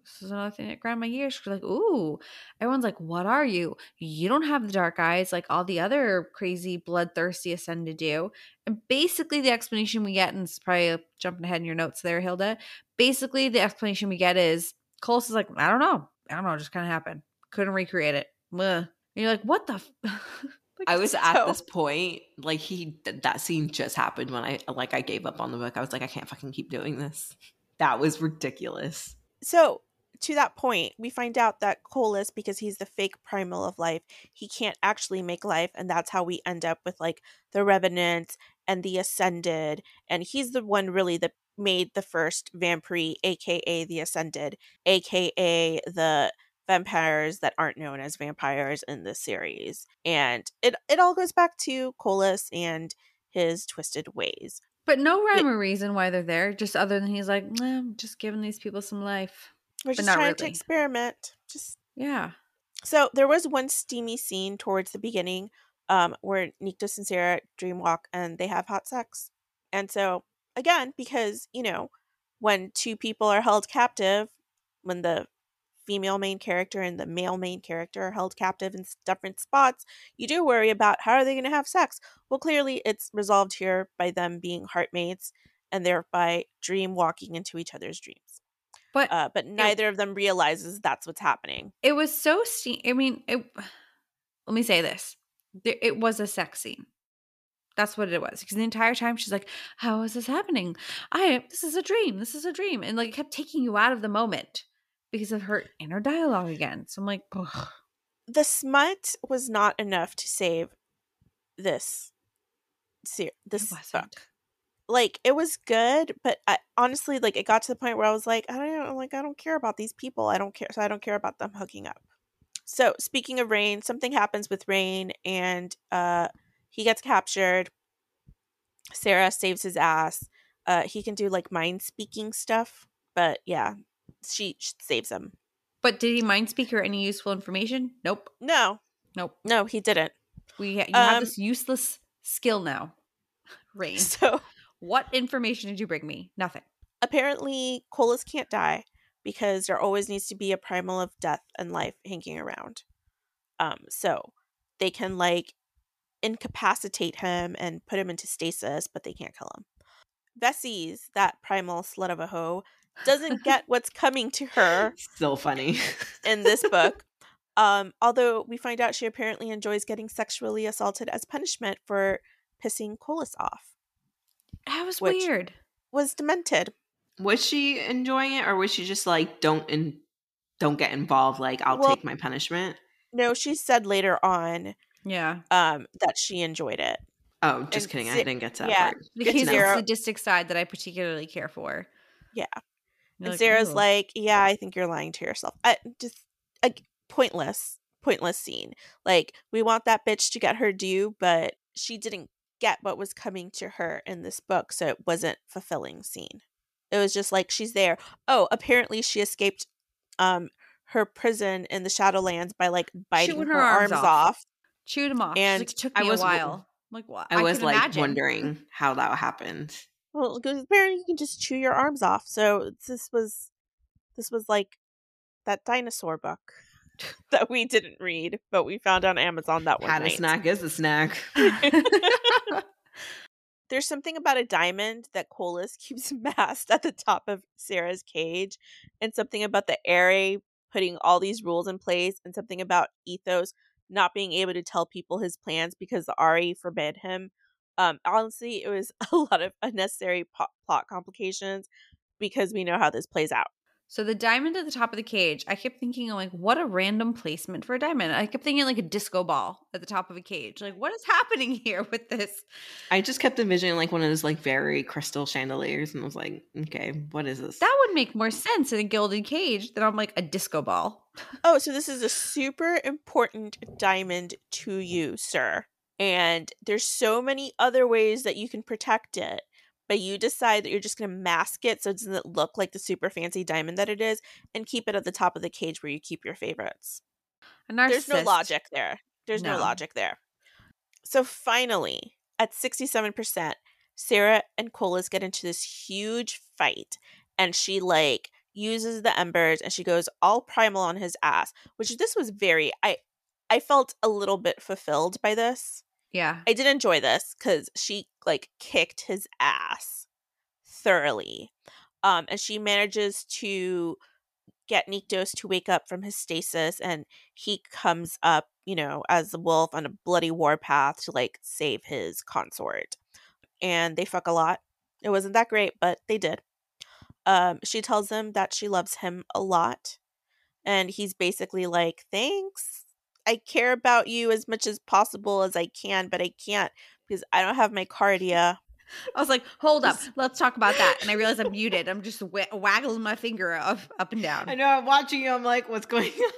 this is another thing that grabbed my ears. Like, ooh, everyone's like, what are you? You don't have the dark eyes like all the other crazy, bloodthirsty Ascended do. And basically the explanation we get, and it's probably jumping ahead in your notes there, Hilda. Basically the explanation we get is, Kolis is like, I don't know. I don't know. It just kind of happened. Couldn't recreate it. Meh. And you're like, what the f- like, I was so- at this point, like, he that scene just happened when I like I gave up on the book. I was like, I can't fucking keep doing this. That was ridiculous. So to that point, we find out that Kolis, because he's the fake primal of life, he can't actually make life, and that's how we end up with like the Revenants and the Ascended, and he's the one really that made the first Vampire, aka the Ascended, aka the vampires that aren't known as vampires in this series. And it it all goes back to Kolis and his twisted ways. But no rhyme or reason why they're there, just other than he's like, eh, I'm just giving these people some life. We're just trying really. to experiment. Just Yeah. So there was one steamy scene towards the beginning um, where Nyktos and Sarah dreamwalk and they have hot sex. And so, again, because, you know, when two people are held captive, when the female main character and the male main character are held captive in different spots, you do worry about how are they going to have sex? Well, clearly it's resolved here by them being heartmates and thereby dream walking into each other's dreams. But uh, but neither it, of them realizes that's what's happening. It was so ste- – I mean, it, let me say this. It was a sex scene. That's what it was. Because the entire time she's like, how is this happening? I This is a dream. This is a dream. And like it kept taking you out of the moment because of her inner dialogue again. So I'm like, ugh. The smut was not enough to save this, ser- this book. Like, it was good, but I, honestly, like, it got to the point where I was like, I don't know, like, I don't care about these people. I don't care. So I don't care about them hooking up. So speaking of Rhain, something happens with Rhain, and uh, he gets captured. Sarah saves his ass. Uh, he can do, like, mind-speaking stuff, but yeah, she, she saves him. But did he mind-speak her any useful information? Nope. No. Nope. No, he didn't. We ha- You um, have this useless skill now, Rhain. So... What information did you bring me? Nothing. Apparently, Kolis can't die because there always needs to be a primal of death and life hanging around. Um, so they can, like, incapacitate him and put him into stasis, but they can't kill him. Vessies, that primal slut of a hoe, doesn't get what's coming to her. So funny. In this book. Um, although we find out she apparently enjoys getting sexually assaulted as punishment for pissing Kolis off. That was Which weird. Was demented. Was she enjoying it, or was she just like, don't in- don't get involved? Like, I'll well, take my punishment. No, she said later on. Yeah. Um, that she enjoyed it. Oh, just and kidding! Z- I didn't get to that yeah, part. Because it's the sadistic side that I particularly care for. Yeah. You're and like, Sarah's Ooh. like, yeah, I think you're lying to yourself. I, just a pointless, pointless scene. Like, we want that bitch to get her due, but she didn't get what was coming to her in this book, so it wasn't fulfilling scene. It was just like, she's there. Oh, apparently she escaped um her prison in the Shadowlands by like biting Chewing her, her arms, arms off. off chewed them off and like, it took me I was, a while I'm like what I, I was like imagine. wondering how that happened. Well, apparently you can just chew your arms off, so this was this was like that dinosaur book that we didn't read, but we found on Amazon that one Had night. A snack is a snack. There's something about a diamond that Kolis keeps masked at the top of Sarah's cage, and something about the Aerie putting all these rules in place, and something about Ethos not being able to tell people his plans because the Aerie forbid him. Um, honestly, it was a lot of unnecessary po- plot complications because we know how this plays out. So the diamond at the top of the cage, I kept thinking, like, what a random placement for a diamond. I kept thinking, like, a disco ball at the top of a cage. Like, what is happening here with this? I just kept envisioning, like, one of those, like, very crystal chandeliers. And I was like, okay, what is this? That would make more sense in a gilded cage than on, like, a disco ball. Oh, so this is a super important diamond to you, sir. And there's so many other ways that you can protect it. But you decide that you're just going to mask it so it doesn't look like the super fancy diamond that it is, and keep it at the top of the cage where you keep your favorites. A narcissist. There's no logic there. There's no. no logic there. So finally, at sixty-seven percent, Sarah and Kolis get into this huge fight, and she, like, uses the embers, and she goes all primal on his ass, which this was very – I I felt a little bit fulfilled by this. Yeah. I did enjoy this because she, like, kicked his ass thoroughly. Um, and she manages to get Nyktos to wake up from his stasis, and he comes up, you know, as the wolf on a bloody warpath to, like, save his consort. And they fuck a lot. It wasn't that great, but they did. Um, she tells him that she loves him a lot. And he's basically like, thanks. I care about you as much as possible as I can, but I can't because I don't have my cardia. I was like, hold up. Let's talk about that. And I realized I'm muted. I'm just w- waggling my finger up, up and down. I know. I'm watching you. I'm like, what's going on?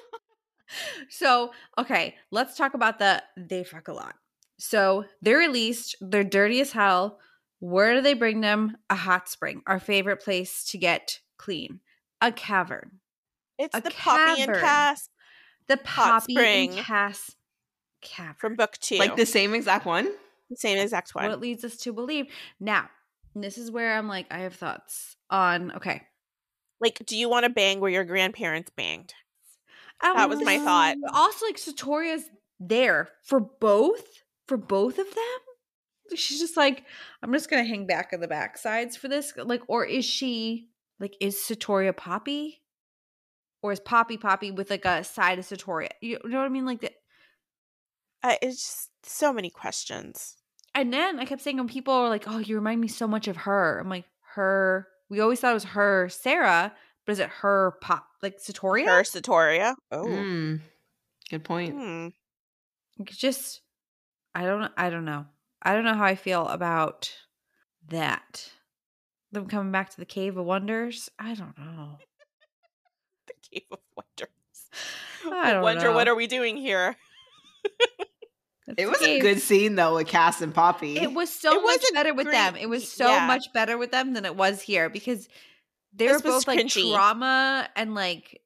So, okay. Let's talk about the they fuck a lot. So they're released. They're dirty as hell. Where do they bring them? A hot spring. Our favorite place to get clean. A cavern. It's a the cavern. Poppy and Cass. The Poppy and Cass cavern. From book two. Like the same exact one? The same exact one. What it leads us to believe. Now, this is where I'm like, I have thoughts on, okay. Like, do you want to bang where your grandparents banged? Um, that was my thought. Also, like, Sotoria's there for both, for both of them. She's just like, I'm just going to hang back on the back sides for this. Like, or is she, like, is Sotoria Poppy? Or is Poppy Poppy with, like, a side of Sotoria? You know what I mean? Like, that. Uh, it's just so many questions. And then I kept saying when people were like, oh, you remind me so much of her. I'm like, her. We always thought it was her, Sarah. But is it her pop, like Sotoria? Her Sotoria. Oh. Mm. Good point. Mm. It's just, I don't, I don't know. I don't know how I feel about that. Them coming back to the Cave of Wonders. I don't know. The Cave of Wonders. I don't I wonder know. What are we doing here? It was a good scene though with Cass and Poppy. It was so much better with them. It was so much better with them than it was here because they were both like trauma and like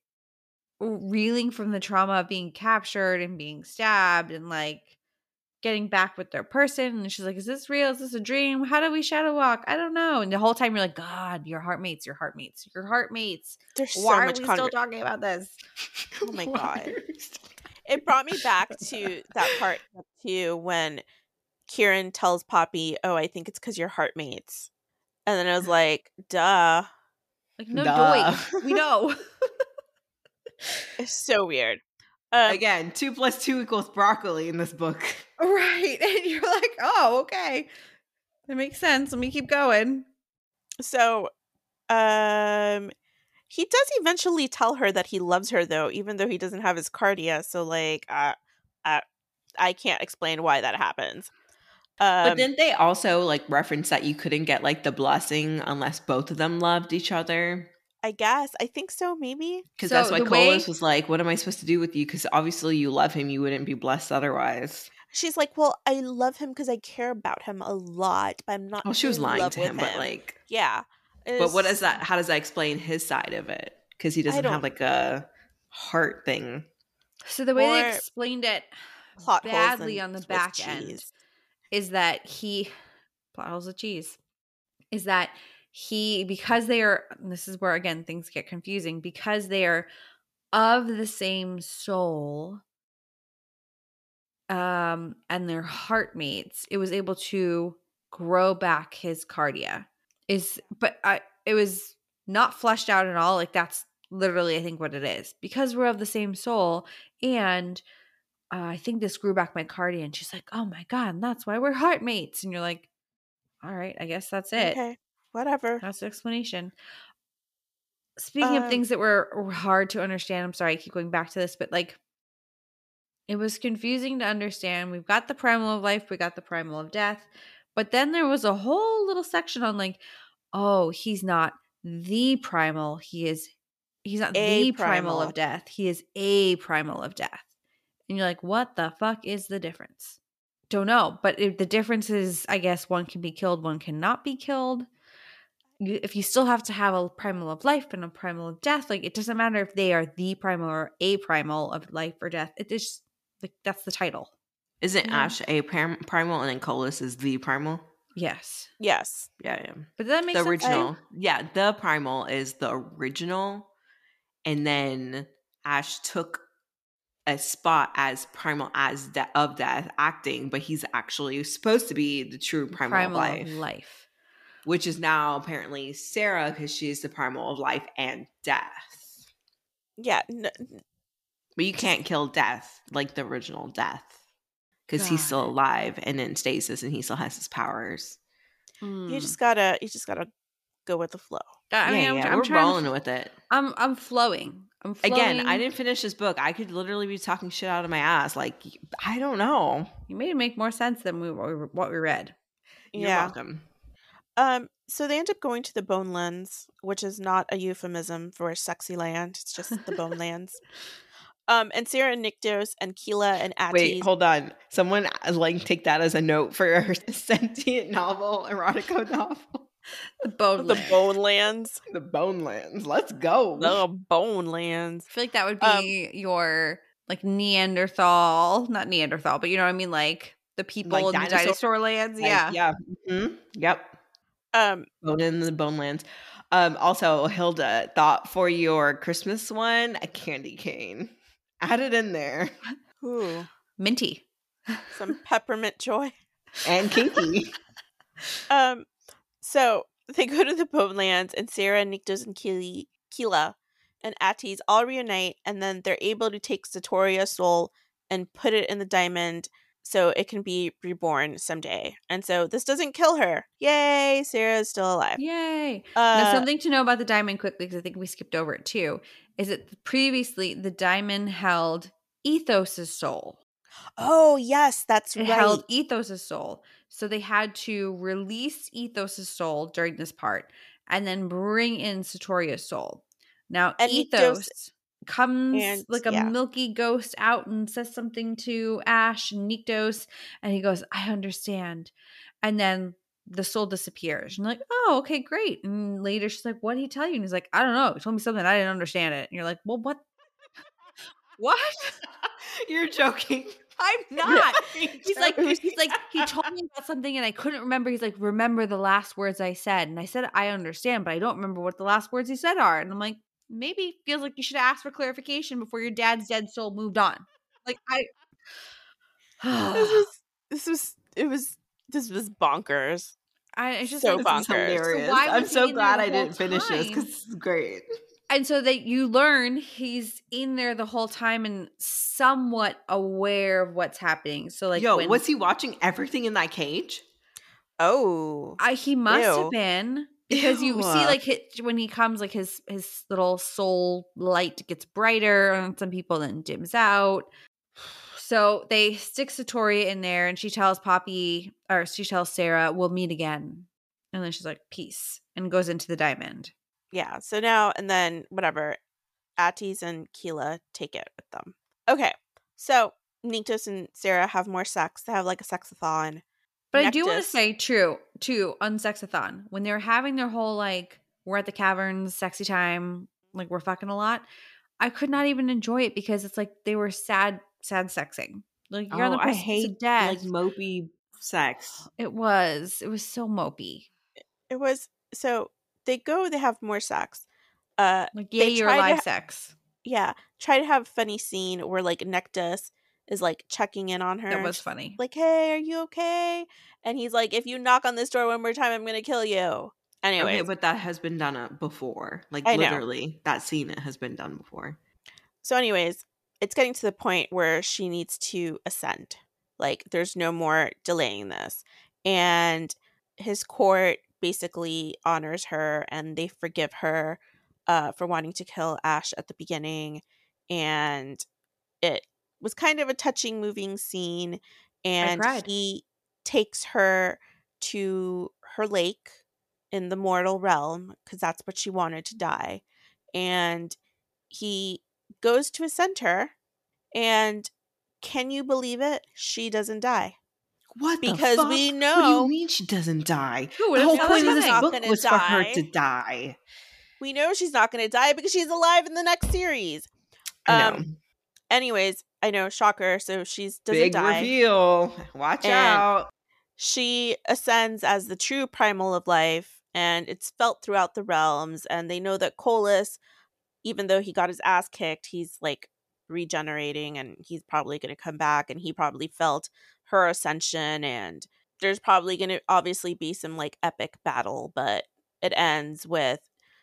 reeling from the trauma of being captured and being stabbed and like getting back with their person. And she's like, "Is this real? Is this a dream? How do we shadow walk? I don't know." And the whole time you're like, "God, your heartmates, your heartmates, your heartmates." There's so much. Why are we still talking about this? Oh my god. It brought me back to that part too when Kieran tells Poppy, "Oh, I think it's because you're heartmates," and then I was like, "Duh!" Like no, duh. Doy. We know. It's so weird. Um, Again, two plus two equals broccoli in this book, right? And you're like, "Oh, okay, that makes sense." Let me keep going. So, um. He does eventually tell her that he loves her, though, even though he doesn't have his cardia. So, like, uh, uh, I can't explain why that happens. Um, but didn't they also, like, reference that you couldn't get, like, the blessing unless both of them loved each other? I guess. I think so, maybe. Because so that's why Kolis way- was like, what am I supposed to do with you? Because obviously you love him. You wouldn't be blessed otherwise. She's like, well, I love him because I care about him a lot, but I'm not well, she was lying to him, him, but, like. Yeah. Is, but what is that? How does that explain his side of it? Because he doesn't have like a heart thing. So the way or they explained it badly on the Swiss back cheese. End is that he plot holes of cheese is that he because they are. And this is where again things get confusing because they are of the same soul, um, and their heartmates. It was able to grow back his cardia. Is but I it was not fleshed out at all. Like that's literally I think what it is because we're of the same soul and uh, I think this grew back my cardia and she's like, oh my god, and that's why we're heartmates. And you're like, all right, I guess that's it. Okay, whatever. That's the explanation. Speaking um, of things that were hard to understand, I'm sorry I keep going back to this, but like it was confusing to understand. We've got the primal of life, we got the primal of death. But then there was a whole little section on like, oh, he's not the primal. He is, he's not the primal of death. He is a primal of death. And you're like, what the fuck is the difference? Don't know. But if the difference is, I guess one can be killed, one cannot be killed. If you still have to have a primal of life and a primal of death, like it doesn't matter if they are the primal or a primal of life or death. It is like that's the title. Isn't yeah. Ash a prim- primal and then Kolis is the primal? Yes. Yes. Yeah, yeah. But that makes the sense. Original. I... Yeah, the primal is the original. And then Ash took a spot as primal as de- of death acting, but he's actually supposed to be the true primal, primal of life. Of life. Which is now apparently Sarah because she's the primal of life and death. Yeah. No. But you can't kill death like the original death. Because he's still alive and in stasis, and he still has his powers. Mm. You just gotta, you just gotta go with the flow. I mean, yeah, I'm, yeah. I'm we're rolling to, with it. I'm, I'm flowing. I'm flowing. Again. I didn't finish this book. I could literally be talking shit out of my ass. Like I don't know. You made it make more sense than we what we read. You're yeah. welcome. Um. So they end up going to the Bone Lands, which is not a euphemism for sexy land. It's just the Bone Lands. Um, and Sarah and Nyktos and Keella and Attes. Wait, hold on. Someone like take that as a note for her sentient novel, erotica novel. The Bone the Lands. Bone Lands. The Bone Lands. Let's go. The Bone Lands. I feel like that would be um, your like Neanderthal, not Neanderthal, but you know what I mean, like the people like in dinosaur, the dinosaur lands. Like, yeah, yeah. Mm-hmm. Yep. Um, Bone in the Bone Lands. Um, also, Hilda thought for your Christmas one a candy cane. Add it in there. Ooh. Minty. Some peppermint joy. And kinky. um, so they go to the Bone Lands, and Sarah, Nyktos, and Keella, Keella and Attes all reunite, and then they're able to take Sotoria's soul and put it in the diamond so it can be reborn someday. And so this doesn't kill her. Yay! Sarah's still alive. Yay! Uh, now, something to know about the diamond quickly, because I think we skipped over it too, is that previously the diamond held Ethos's soul. Oh, yes, that's right. It held Ethos's soul. So they had to release Ethos's soul during this part and then bring in Sotoria's soul. Now, and Ethos Nyktos comes and, like a yeah. milky ghost out and says something to Ash and Nyktos, and he goes, I understand. And then the soul disappears. And you're like, oh, okay, great. And later she's like, what did he tell you? And he's like, I don't know. He told me something. I didn't understand it. And you're like, well, what? What? You're joking. I'm not. He's like, he's like, he told me about something and I couldn't remember. He's like, remember the last words I said. And I said, I understand, but I don't remember what the last words he said are. And I'm like, maybe feels like you should ask for clarification before your dad's dead soul moved on. Like I, this was, this was, it was, this was bonkers. I, I just so bonkers. Hilarious. So I'm so glad I didn't finish time? this because it's great. And so that you learn he's in there the whole time and somewhat aware of what's happening. So like, yo, when- was he watching everything in that cage? Oh, I, he must ew. have been. Because you Ew. see, like, his, when he comes, like, his his little soul light gets brighter on some people, then dims out. So they stick Sotoria in there, and she tells Poppy, or she tells Sarah, we'll meet again. And then she's like, peace, and goes into the diamond. Yeah, so now, and then, whatever, Attes and Keella take it with them. Okay, so Nyktos and Sarah have more sex. They have, like, a sexathon. But Nyktos. I do want to say, true, too, on Sexathon, when they're having their whole, like, we're at the caverns, sexy time, like, we're fucking a lot, I could not even enjoy it because it's like they were sad, sad sexing. Like, you're oh, on the I hate, like, mopey sex. It was. It was so mopey. It was. So they go, they have more sex. Uh, like, yeah, you're live ha- sex. Yeah. Try to have a funny scene where, like, Nyktos is like checking in on her. That was funny. Like, hey, are you okay? And he's like, if you knock on this door one more time, I'm gonna kill you. Anyway, okay, but that has been done before. Like, I literally, know. that scene has been done before. So, anyways, it's getting to the point where she needs to ascend. Like, there's no more delaying this. And his court basically honors her, and they forgive her uh, for wanting to kill Ash at the beginning, and it was kind of a touching, moving scene, and he takes her to her lake in the mortal realm because that's what she wanted to die, and he goes to ascend her, and can you believe it? She doesn't die. What the fuck? Because we know. What do you mean she doesn't die? The whole point of this book was for her to die. We know she's not going to die because she's alive in the next series. Um. Anyways. I know, shocker. So she's doesn't Big die. Big reveal. Watch and out. She ascends as the true primal of life, and it's felt throughout the realms. And they know that Kolis, even though he got his ass kicked, he's like regenerating, and he's probably going to come back. And he probably felt her ascension. And there's probably going to obviously be some like epic battle, but it ends with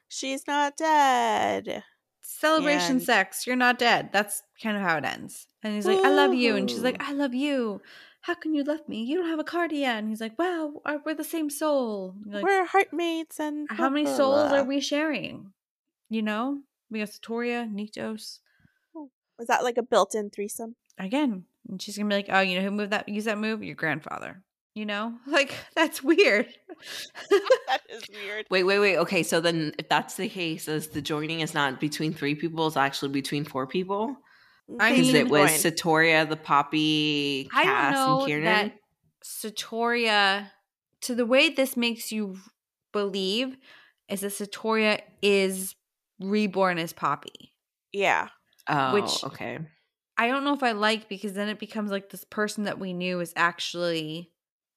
she's not dead. Celebration and sex. You're not dead. That's kind of how it ends. And he's like, ooh. I love you. And she's like, I love you. How can you love me? You don't have a cardia. And he's like, wow, we're the same soul. Like, we're heartmates. And how many souls are we sharing? You know? We got Sotoria, Nyktos. Was that like a built-in threesome? Again. And she's going to be like, oh, you know who moved that? Use that move? Your grandfather. You know? Like, that's weird. That is weird. Wait, wait, wait. Okay, so then if that's the case, is the joining is not between three people, it's actually between four people? I mean, it was Sotoria, the Poppy, Cass, and Kieran. I don't know that Sotoria, to the way this makes you believe, is that Sotoria is reborn as Poppy. Yeah. Oh, which okay. I don't know if I like, because then it becomes like this person that we knew is actually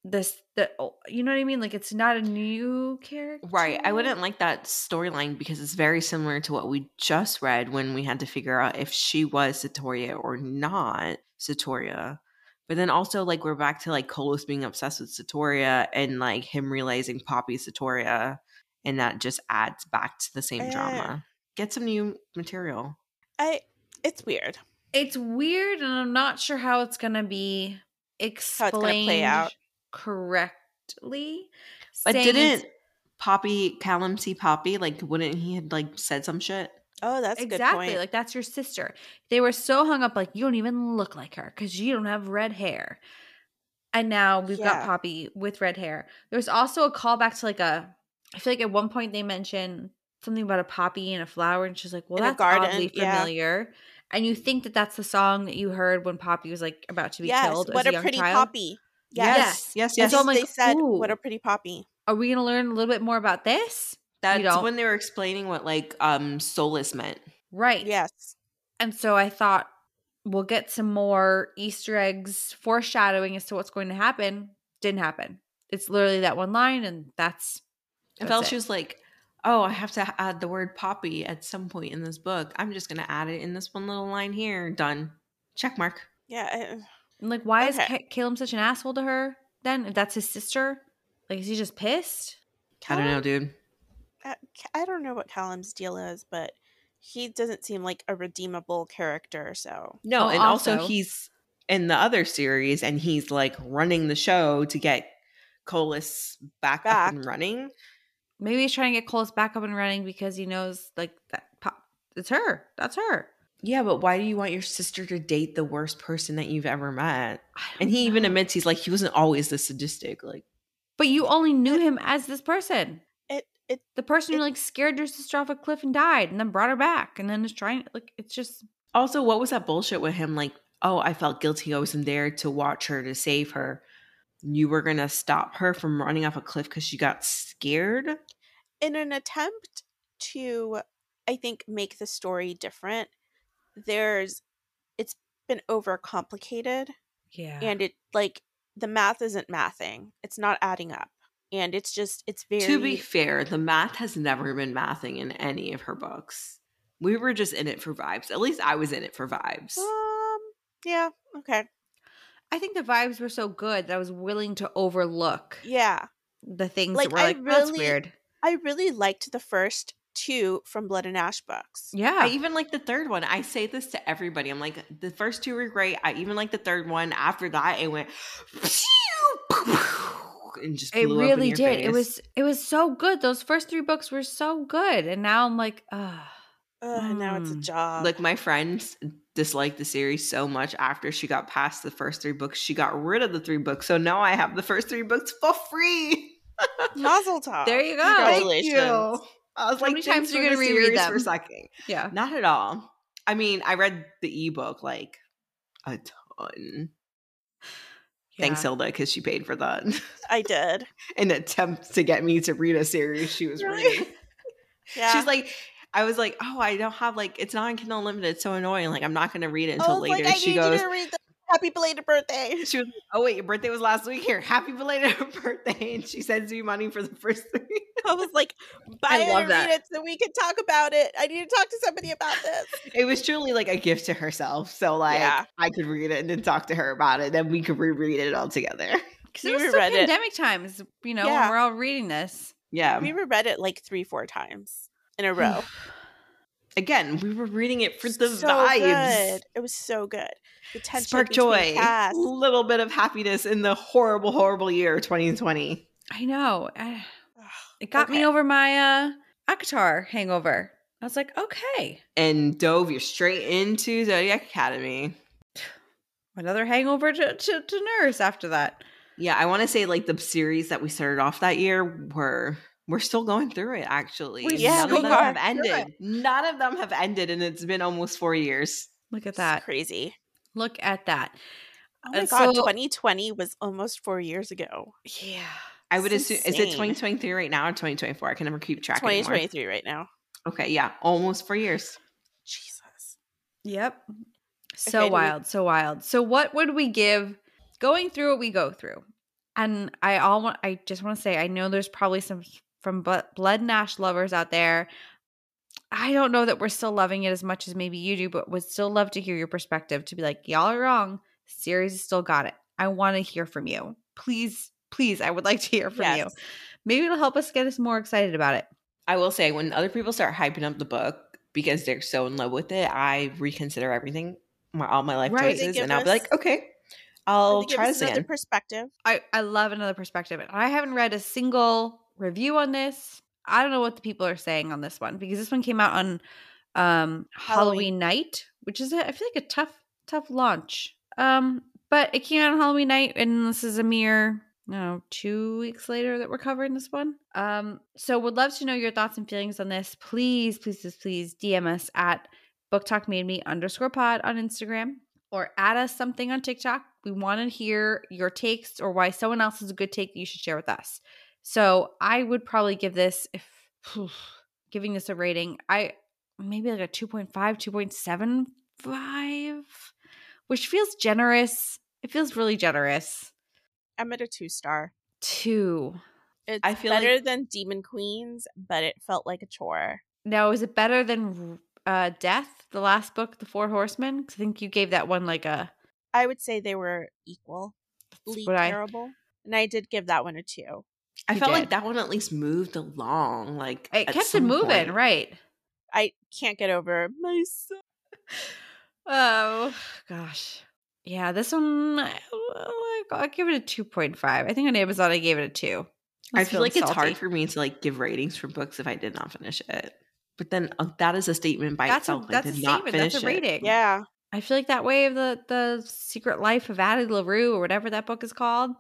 this the you know what I mean? Like, it's not a new character. Right. I wouldn't like that storyline because it's very similar to what we just read when we had to figure out if she was Sotoria or not Sotoria. But then also, like, we're back to, like, Kolis being obsessed with Sotoria and, like, him realizing Poppy's Sotoria, and that just adds back to the same uh, drama. Get some new material. I it's weird. It's weird, and I'm not sure how it's going to be explained how it's gonna play out correctly. But didn't Poppy Callum see Poppy? Like, wouldn't he have, like, said some shit? Oh, that's exactly. A good point. Like, that's your sister. They were so hung up, like, you don't even look like her because you don't have red hair. And now we've yeah. got Poppy with red hair. There's also a callback to, like, a – I feel like at one point they mention something about a poppy and a flower, and she's like, well, in that's oddly familiar. Yeah. And you think that that's the song that you heard when Poppy was, like, about to be yes, killed as a young child. What a pretty poppy. Yes. Yes. Yes. yes. So I'm like, they said, ooh, what a pretty poppy. Are we going to learn a little bit more about this? That's when they were explaining what, like, um, soulless meant. Right. Yes. And so I thought we'll get some more Easter eggs, foreshadowing as to what's going to happen. Didn't happen. It's literally that one line, and that's, that's I felt it. She was like, oh, I have to add the word poppy at some point in this book. I'm just going to add it in this one little line here. Done. Check mark. Yeah. And, like, why okay. is K- Caleb such an asshole to her then? If that's his sister? Like, is he just pissed? I don't know, dude. I don't know what Callum's deal is, but he doesn't seem like a redeemable character, so. No, and also, also he's in the other series, and he's, like, running the show to get Kolis back, back up and running. Maybe he's trying to get Kolis back up and running because he knows, like, that pop, it's her. That's her. Yeah, but why do you want your sister to date the worst person that you've ever met? And he know. even admits he's, like, he wasn't always this sadistic. Like, but you only knew him as this person. It, the person it, who, like, scared your sister off a cliff and died and then brought her back and then is trying – like, it's just – Also, what was that bullshit with him? Like, oh, I felt guilty. I wasn't there to watch her, to save her. You were going to stop her from running off a cliff because she got scared? In an attempt to, I think, make the story different, there's – it's been overcomplicated. Yeah. And it, like, the math isn't mathing. It's not adding up. And it's just, it's very... To be fair, the math has never been mathing in any of her books. We were just in it for vibes. At least I was in it for vibes. Um, yeah, okay. I think the vibes were so good that I was willing to overlook yeah. the things like, that were I like, really, that's weird. I really liked the first two From Blood and Ash books. Yeah. I even like the third one. I say this to everybody. I'm like, the first two were great. I even like the third one. After that, it went... and just blew it really up in your did face. it was it was so good. Those first three books were so good, and now I'm like ugh. Ugh, mm. Now it's a job. Like, my friends disliked the series so much after she got past the first three books, she got rid of the three books, so now I have the first three books for free. Nozzle top. There you go. Congratulations. Thank you. I was How like many times are you gonna reread them for sucking? Yeah, not at all. I mean, I read the ebook like a ton. Yeah. Thanks, Hilda, because she paid for that. I did. An attempt to get me to read a series she was really? reading. Yeah. She's like, I was like, oh, I don't have, like, it's not on Kindle Unlimited. It's so annoying. Like, I'm not going to read it until I later. Like, I she need goes, you to read the happy belated birthday. She was like, oh, wait, your birthday was last week? Here, happy belated birthday. And she sends me money for the first three. I was like, buy it and read it so we can talk about it. I need to talk to somebody about this. It was truly like a gift to herself. So, like, yeah. I could read it and then talk to her about it. Then we could reread it all together. Because it was still pandemic it. times, you know, yeah. when we're all reading this. Yeah. We reread it like three, four times in a row. Again, we were reading it for the so vibes. Good. It was so good. The tension, spark joy, a little bit of happiness in the horrible, horrible year twenty twenty. I know. I, it got okay. me over my uh, ACOTAR hangover. I was like, okay. And dove you straight into Zodiac Academy. Another hangover to, to, to nurse after that. Yeah, I want to say, like, the series that we started off that year were... We're still going through it, actually. We, yeah, None we of them are. have ended. None of them have ended, and it's been almost four years. Look at that. It's crazy. Look at that. Oh, my uh, God. So, twenty twenty was almost four years ago. Yeah. I would assume. Insane. Is it twenty twenty-three right now or twenty twenty-four? I can never keep track anymore. twenty twenty-three right now. Okay, yeah. Almost four years. Jesus. Yep. So okay, wild. We- so wild. So what would we give going through what we go through? And I all want, I just want to say, I know there's probably some From Blood and Ash lovers out there. I don't know that we're still loving it as much as maybe you do, but would still love to hear your perspective, to be like, y'all are wrong. Series has still got it. I want to hear from you. Please, please, I would like to hear from yes. you. Maybe it'll help us get us more excited about it. I will say, when other people start hyping up the book because they're so in love with it, I reconsider everything, my, all my life right. choices, and I'll us- be like, okay. I'll try this another perspective. I, I love another perspective. And I haven't read a single review on this. I don't know what the people are saying on this one, because this one came out on um, Halloween. Halloween night, which is, a, I feel like, a tough, tough launch. Um, but it came out on Halloween night, and this is a mere, you know, two weeks later that we're covering this one. Um, so would love to know your thoughts and feelings on this. Please, please, please, please D M us at BookTalkMadeMe underscore pod on Instagram, or add us something on TikTok. We want to hear your takes, or why someone else is a good take that you should share with us. So I would probably give this, if whew, giving this a rating, I maybe like a two point five, two point seven five, which feels generous. It feels really generous. I'm at a two star. Two. It's I feel better like, than Demon Queens, but it felt like a chore. Now, is it better than uh, Death, the last book, The Four Horsemen? Because I think you gave that one like a... I would say they were equal, terrible, and I did give that one a two. I you felt did. Like that one at least moved along. Like it kept it moving, point. Right? I can't get over myself. Oh gosh, yeah, this one I give it a two point five. I think on Amazon I gave it a two. That's I feel like salty. It's hard for me to like give ratings for books if I did not finish it. But then uh, that is a statement by that's itself. A, that's I did a statement. Not finish that's a rating. It. Yeah. I feel like that way of the, the Secret Life of Addie LaRue, or whatever that book is called,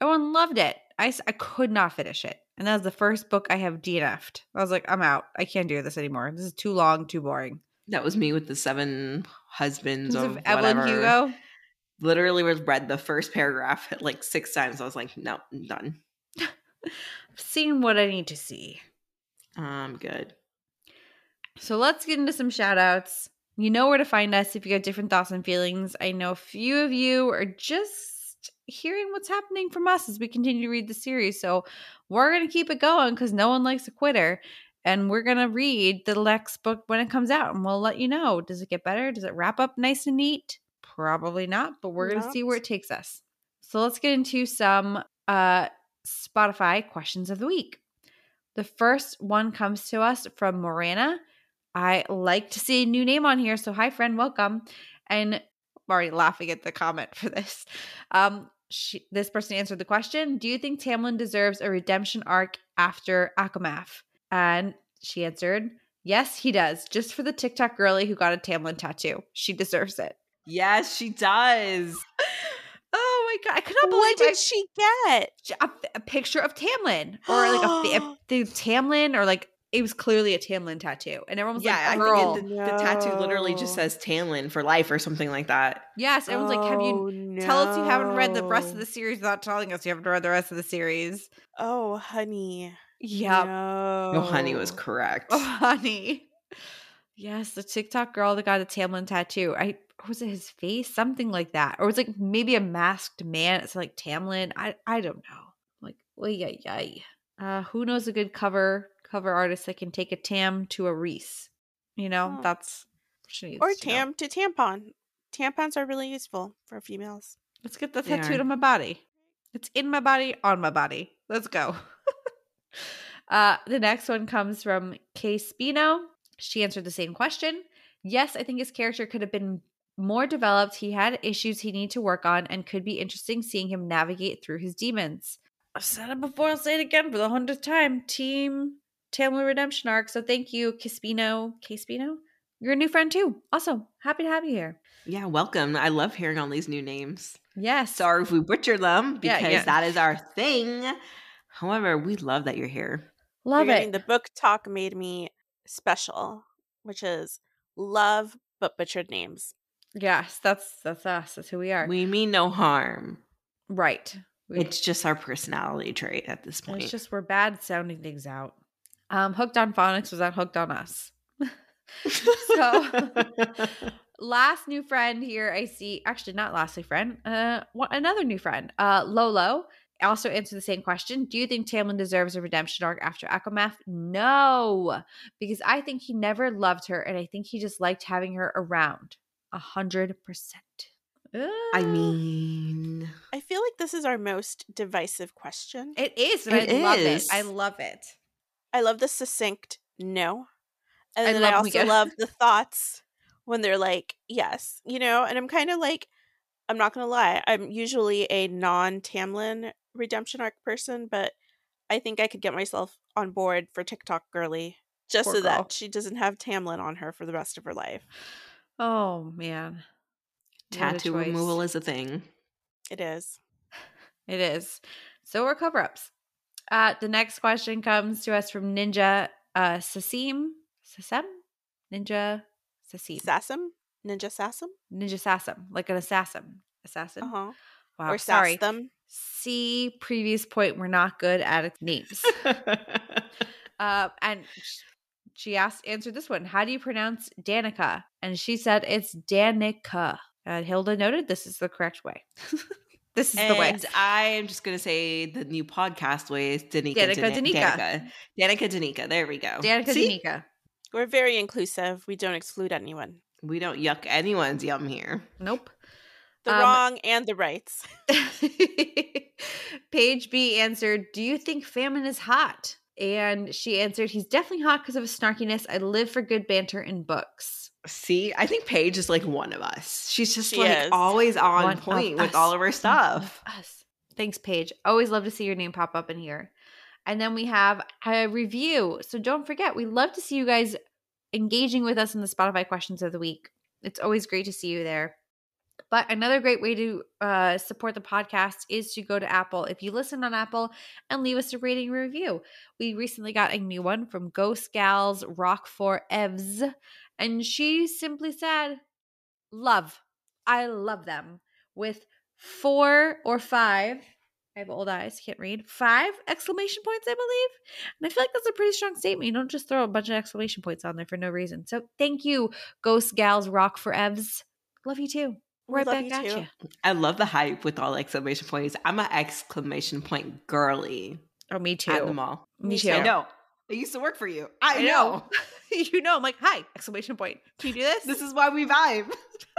everyone loved it. I, I could not finish it. And that was the first book I have D N F'd. I was like, I'm out. I can't do this anymore. This is too long, too boring. That was me with The Seven Husbands of Evelyn Hugo. Literally read the first paragraph like six times. I was like, no, I'm done. I've seen what I need to see. I'm um, good. So let's get into some shout outs. You know where to find us if you have different thoughts and feelings. I know a few of you are just hearing what's happening from us as we continue to read the series. So we're going to keep it going, because no one likes a quitter. And we're going to read the next book when it comes out. And we'll let you know. Does it get better? Does it wrap up nice and neat? Probably not. But we're going to see where it takes us. So let's get into some uh, Spotify questions of the week. The first one comes to us from Morana. I like to see a new name on here. So hi, friend. Welcome. And I'm already laughing at the comment for this. Um, she, this person answered the question, do you think Tamlin deserves a redemption arc after Akhmaf? And she answered, yes, he does. Just for the TikTok girlie who got a Tamlin tattoo. She deserves it. Yes, she does. Oh my God. I could not believe it. What did I, she get? A, a picture of Tamlin, or like a, a, the Tamlin, or like, it was clearly a Tamlin tattoo. And everyone was yeah, like, girl. I think it, the, no. the tattoo literally just says Tamlin for life or something like that. Yes. Everyone's oh, like, have you, no. tell us you haven't read the rest of the series without telling us you haven't read the rest of the series. Oh, honey. Yeah. No, no honey was correct. Oh, honey. Yes. The TikTok girl that got a Tamlin tattoo. I, was it his face? Something like that. Or it was like maybe a masked man. It's like Tamlin. I, I don't know. Like, well, yeah, yeah. Uh, who knows a good cover? Cover artists that can take a Tam to a Reese, you know, oh. that's what she needs. Or Tam know. to tampon. Tampons are really useful for females. Let's get the tattooed yeah. on my body. It's in my body, on my body. Let's go. uh, the next one comes from Kay Spino. She answered the same question. Yes, I think his character could have been more developed. He had issues he needed to work on, and could be interesting seeing him navigate through his demons. I've said it before, I'll say it again for the hundredth time. Team Tamlin redemption arc. So thank you, Caspino. Caspino, you're a new friend too. Awesome. Happy to have you here. Yeah, welcome. I love hearing all these new names. Yes. Sorry if we butcher them, because yeah, yeah. that is our thing. However, we love that you're here. Love you're it. The book talk made me special, which is love but butchered names. Yes, that's that's us. That's who we are. We mean no harm. Right. We, it's just our personality trait at this point. It's just we're bad sounding things out. Um, hooked on phonics was not hooked on us. So last new friend here I see, actually not lastly friend, uh, one, another new friend, uh, Lolo. also answer the same question. Do you think Tamlin deserves a redemption arc after Akomath? No, because I think he never loved her, and I think he just liked having her around. A hundred percent. I mean, I feel like this is our most divisive question. It is, and it I is. love it. I love it. I love the succinct no. And I then I also love the thoughts when they're like, yes, you know, and I'm kind of like, I'm not going to lie, I'm usually a non-Tamlin redemption arc person, but I think I could get myself on board for TikTok girly just Poor so girl. that she doesn't have Tamlin on her for the rest of her life. Oh, man. Tattoo removal is a thing. It is. It is. So we're cover-ups. Uh, the next question comes to us from Ninja uh, Sasim. Sasim? Ninja Sasim. Sasim? Ninja Sasim? Ninja Sasim. Like an assassin. Assassin? Uh-huh. Wow. Or sorry. Them. See previous point, we're not good at names. uh, and she asked, answered this one. How do you pronounce Danica? And she said it's Danica. And Hilda noted this is the correct way. This is and the way. And I am just going to say the new podcast way is Danica. Danica, Danica. Danica, Danica. Danica. There we go. Danica, See? Danica. We're very inclusive. We don't exclude anyone. We don't yuck anyone's yum here. Nope. The um, wrong and the rights. Paige B answered, do you think Famine is hot? And she answered, he's definitely hot because of his snarkiness. I live for good banter in books. See, I think Paige is like one of us. She's just she like is. always on one point with us. all of her stuff. Of us. Thanks, Paige. Always love to see your name pop up in here. And then we have a review. So don't forget, we love to see you guys engaging with us in the Spotify questions of the week. It's always great to see you there. But another great way to uh, support the podcast is to go to Apple. If you listen on Apple, and leave us a rating review. We recently got a new one from Ghost Gals Rock for Evs, and she simply said, love. I love them. With four or five, I have old eyes, can't read, five exclamation points, I believe. And I feel like that's a pretty strong statement. You don't just throw a bunch of exclamation points on there for no reason. So thank you, Ghost Gals Rock for Evs. Love you too. Right love back you at too. you. I love the hype with all exclamation points. I'm an exclamation point girly. Oh, me too. At them all. Me, me too. I know. I used to work for you. I, I know. know. You know, I'm like, hi, exclamation point. Can you do this? This is why we vibe.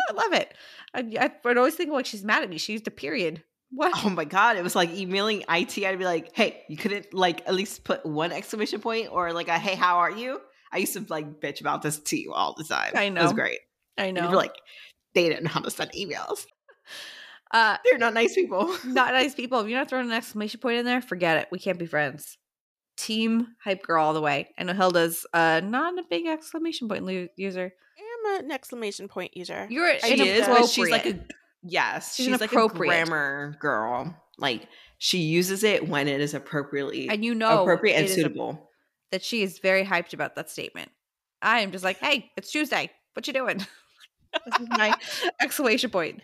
I love it. I, I, I'd always think, like, she's mad at me. She used a period. What? Oh my God. It was like emailing I T. I'd be like, hey, you couldn't like at least put one exclamation point or like a, hey, how are you? I used to like bitch about this to you all the time. I know. It was great. I know. You'd be like, they didn't know how to send emails. Uh, They're not nice people. Not nice people. If you're not throwing an exclamation point in there, forget it. We can't be friends. Team hype girl all the way. I know Hilda's uh, not a big exclamation point lo- user. I'm an exclamation point user. You're inappropriate. She is, she's like a yes. She's, she's like a grammar girl. Like she uses it when it is appropriately and you know appropriate and suitable. A, that she is very hyped about that statement. I am just like, hey, it's Tuesday. What you doing? This is my exclamation point.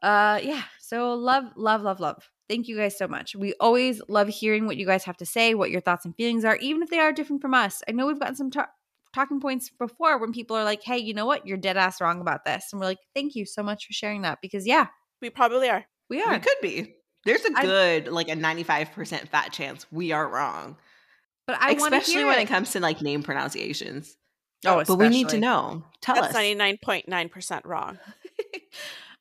Uh, yeah. So love, love, love, love. Thank you guys so much. We always love hearing what you guys have to say, what your thoughts and feelings are, even if they are different from us. I know we've gotten some ta- talking points before when people are like, hey, you know what? You're dead ass wrong about this. And we're like, thank you so much for sharing that because, yeah. We probably are. We are. We could be. There's a good, I, like a ninety-five percent fat chance we are wrong. But I want to Especially when it. it comes to like name pronunciations. Oh, but we need to know. Tell That's us. That's ninety-nine point nine percent wrong.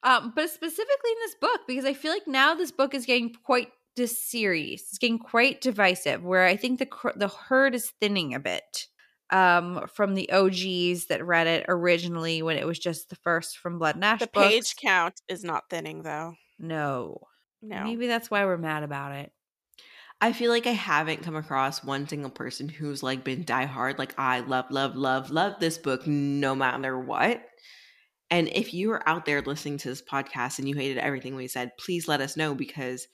um, but specifically in this book, because I feel like now this book is getting quite this series. It's getting quite divisive, where I think the the herd is thinning a bit um, from the O Gs that read it originally when it was just the first From Blood and Ash The books. Page count is not thinning, though. No. No. Maybe that's why we're mad about it. I feel like I haven't come across one single person who's like been diehard. Like I love, love, love, love this book no matter what. And if you are out there listening to this podcast and you hated everything we said, please let us know because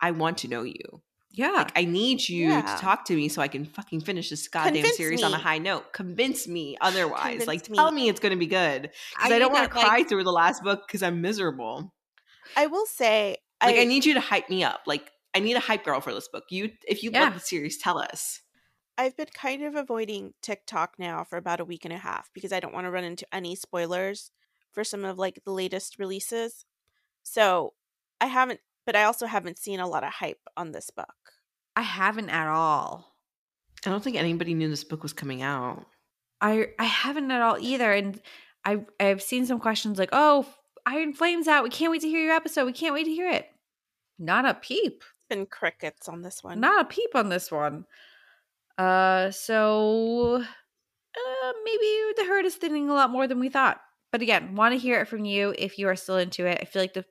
I want to know you. Yeah. Like I need you yeah. to talk to me so I can fucking finish this goddamn Convince series me. on a high note. Convince me otherwise. Convince like me. Tell me it's going to be good. Because I, I don't want to like- cry through the last book because I'm miserable. I will say. Like I, I need you to hype me up. Like. I need a hype girl for this book. You, if you yeah. love the series, tell us. I've been kind of avoiding TikTok now for about a week and a half because I don't want to run into any spoilers for some of like the latest releases. So I haven't But I also haven't seen a lot of hype on this book. I haven't at all. I don't think anybody knew this book was coming out. I I haven't at all either. And I, I've seen some questions like, oh, Iron Flame's out. We can't wait to hear your episode. We can't wait to hear it. Not a peep. It's been crickets on this one. Not a peep on this one. Uh, so uh, maybe the herd is thinning a lot more than we thought. But again, want to hear it from you if you are still into it. I feel like the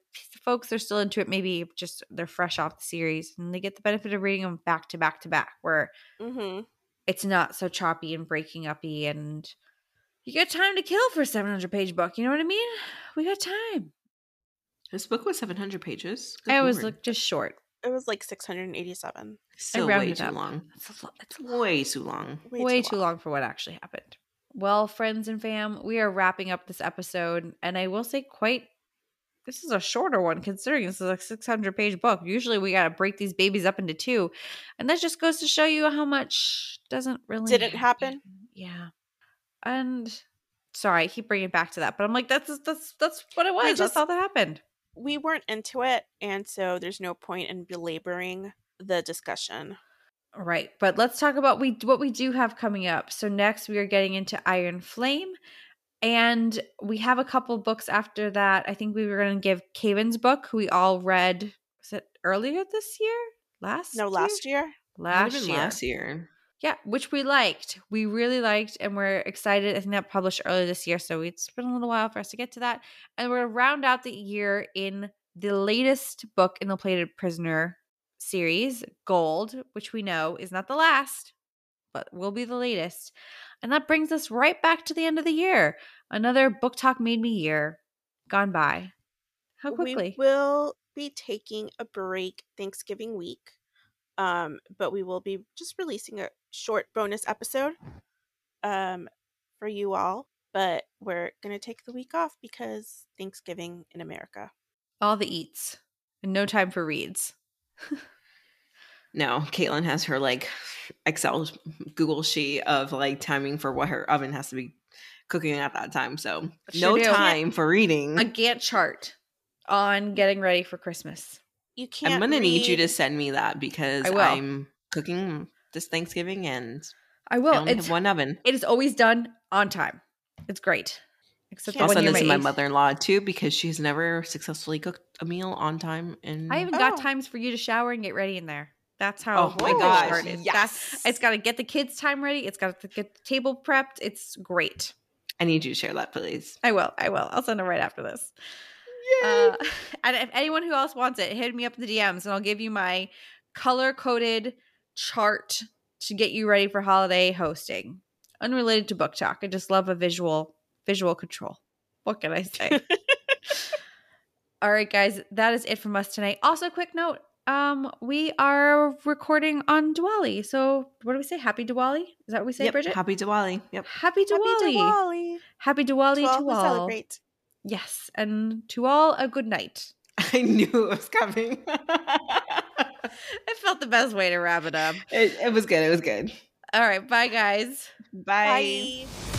folks that are still into it, maybe just they're fresh off the series and they get the benefit of reading them back to back to back where mm-hmm. it's not so choppy and breaking up-y and you got time to kill for a seven hundred page book. You know what I mean? We got time. This book was seven hundred pages. Good I was like just short. It was like six hundred eighty-seven. Still way too long. It's, a, it's a long. Way too long. Way, way too, too long. long for what actually happened. Well, friends and fam, we are wrapping up this episode, and I will say quite – this is a shorter one considering this is a six hundred page book. Usually we got to break these babies up into two, and that just goes to show you how much doesn't really – Didn't happen. happen. Yeah. And sorry, I keep bringing it back to that, but I'm like, that's that's that's what it was. Just, that's all that happened. We weren't into it, and so there's no point in belaboring the discussion. Right, but let's talk about we what we do have coming up. So next we are getting into Iron Flame, and we have a couple books after that. I think we were going to give Caven's book, who we all read, was it earlier this year? Last No, year? last year. Last year. Last year. Yeah, which we liked. We really liked, and we're excited. I think that published earlier this year, so it's been a little while for us to get to that. And we're going to round out the year in the latest book in the Plated Prisoner series, Gold, which we know is not the last but will be the latest, and that brings us right back to the end of the year. Another Book Talk Made Me year gone by. How quickly. We will be taking a break Thanksgiving week, um but we will be just releasing a short bonus episode um for you all, but we're gonna take the week off because Thanksgiving in America, all the eats and no time for reads. No, Caitlin has her like Excel Google sheet of like timing for what her oven has to be cooking at that time. So no do. time for reading. A Gantt chart on getting ready for Christmas. You can't. I'm gonna read. need you to send me that because I'm cooking this Thanksgiving and I will. I only it's, have one oven. It is always done on time. It's great. Except I'll send this to my mother-in-law too because she's never successfully cooked a meal on time. And I even oh. got times for you to shower and get ready in there. That's how oh my gosh, started. Yes. That's, it's got to get the kids' time ready. It's got to get the table prepped. It's great. I need you to share that, please. I will. I will. I'll send it right after this. Yay! Uh, and if anyone who else wants it, hit me up in the D Ms and I'll give you my color-coded chart to get you ready for holiday hosting. Unrelated to book talk. I just love a visual Visual control. What can I say? All right, guys, that is it from us tonight. Also, quick note, um, we are recording on Diwali. So what do we say? Happy Diwali? Is that what we say, yep. Bridget? Happy Diwali. Yep. Happy Diwali. Happy Diwali. Happy Diwali to all. To all. Celebrate. Yes. And to all, a good night. I knew it was coming. It felt the best way to wrap it up. It, it was good. It was good. All right. Bye, guys. Bye. Bye.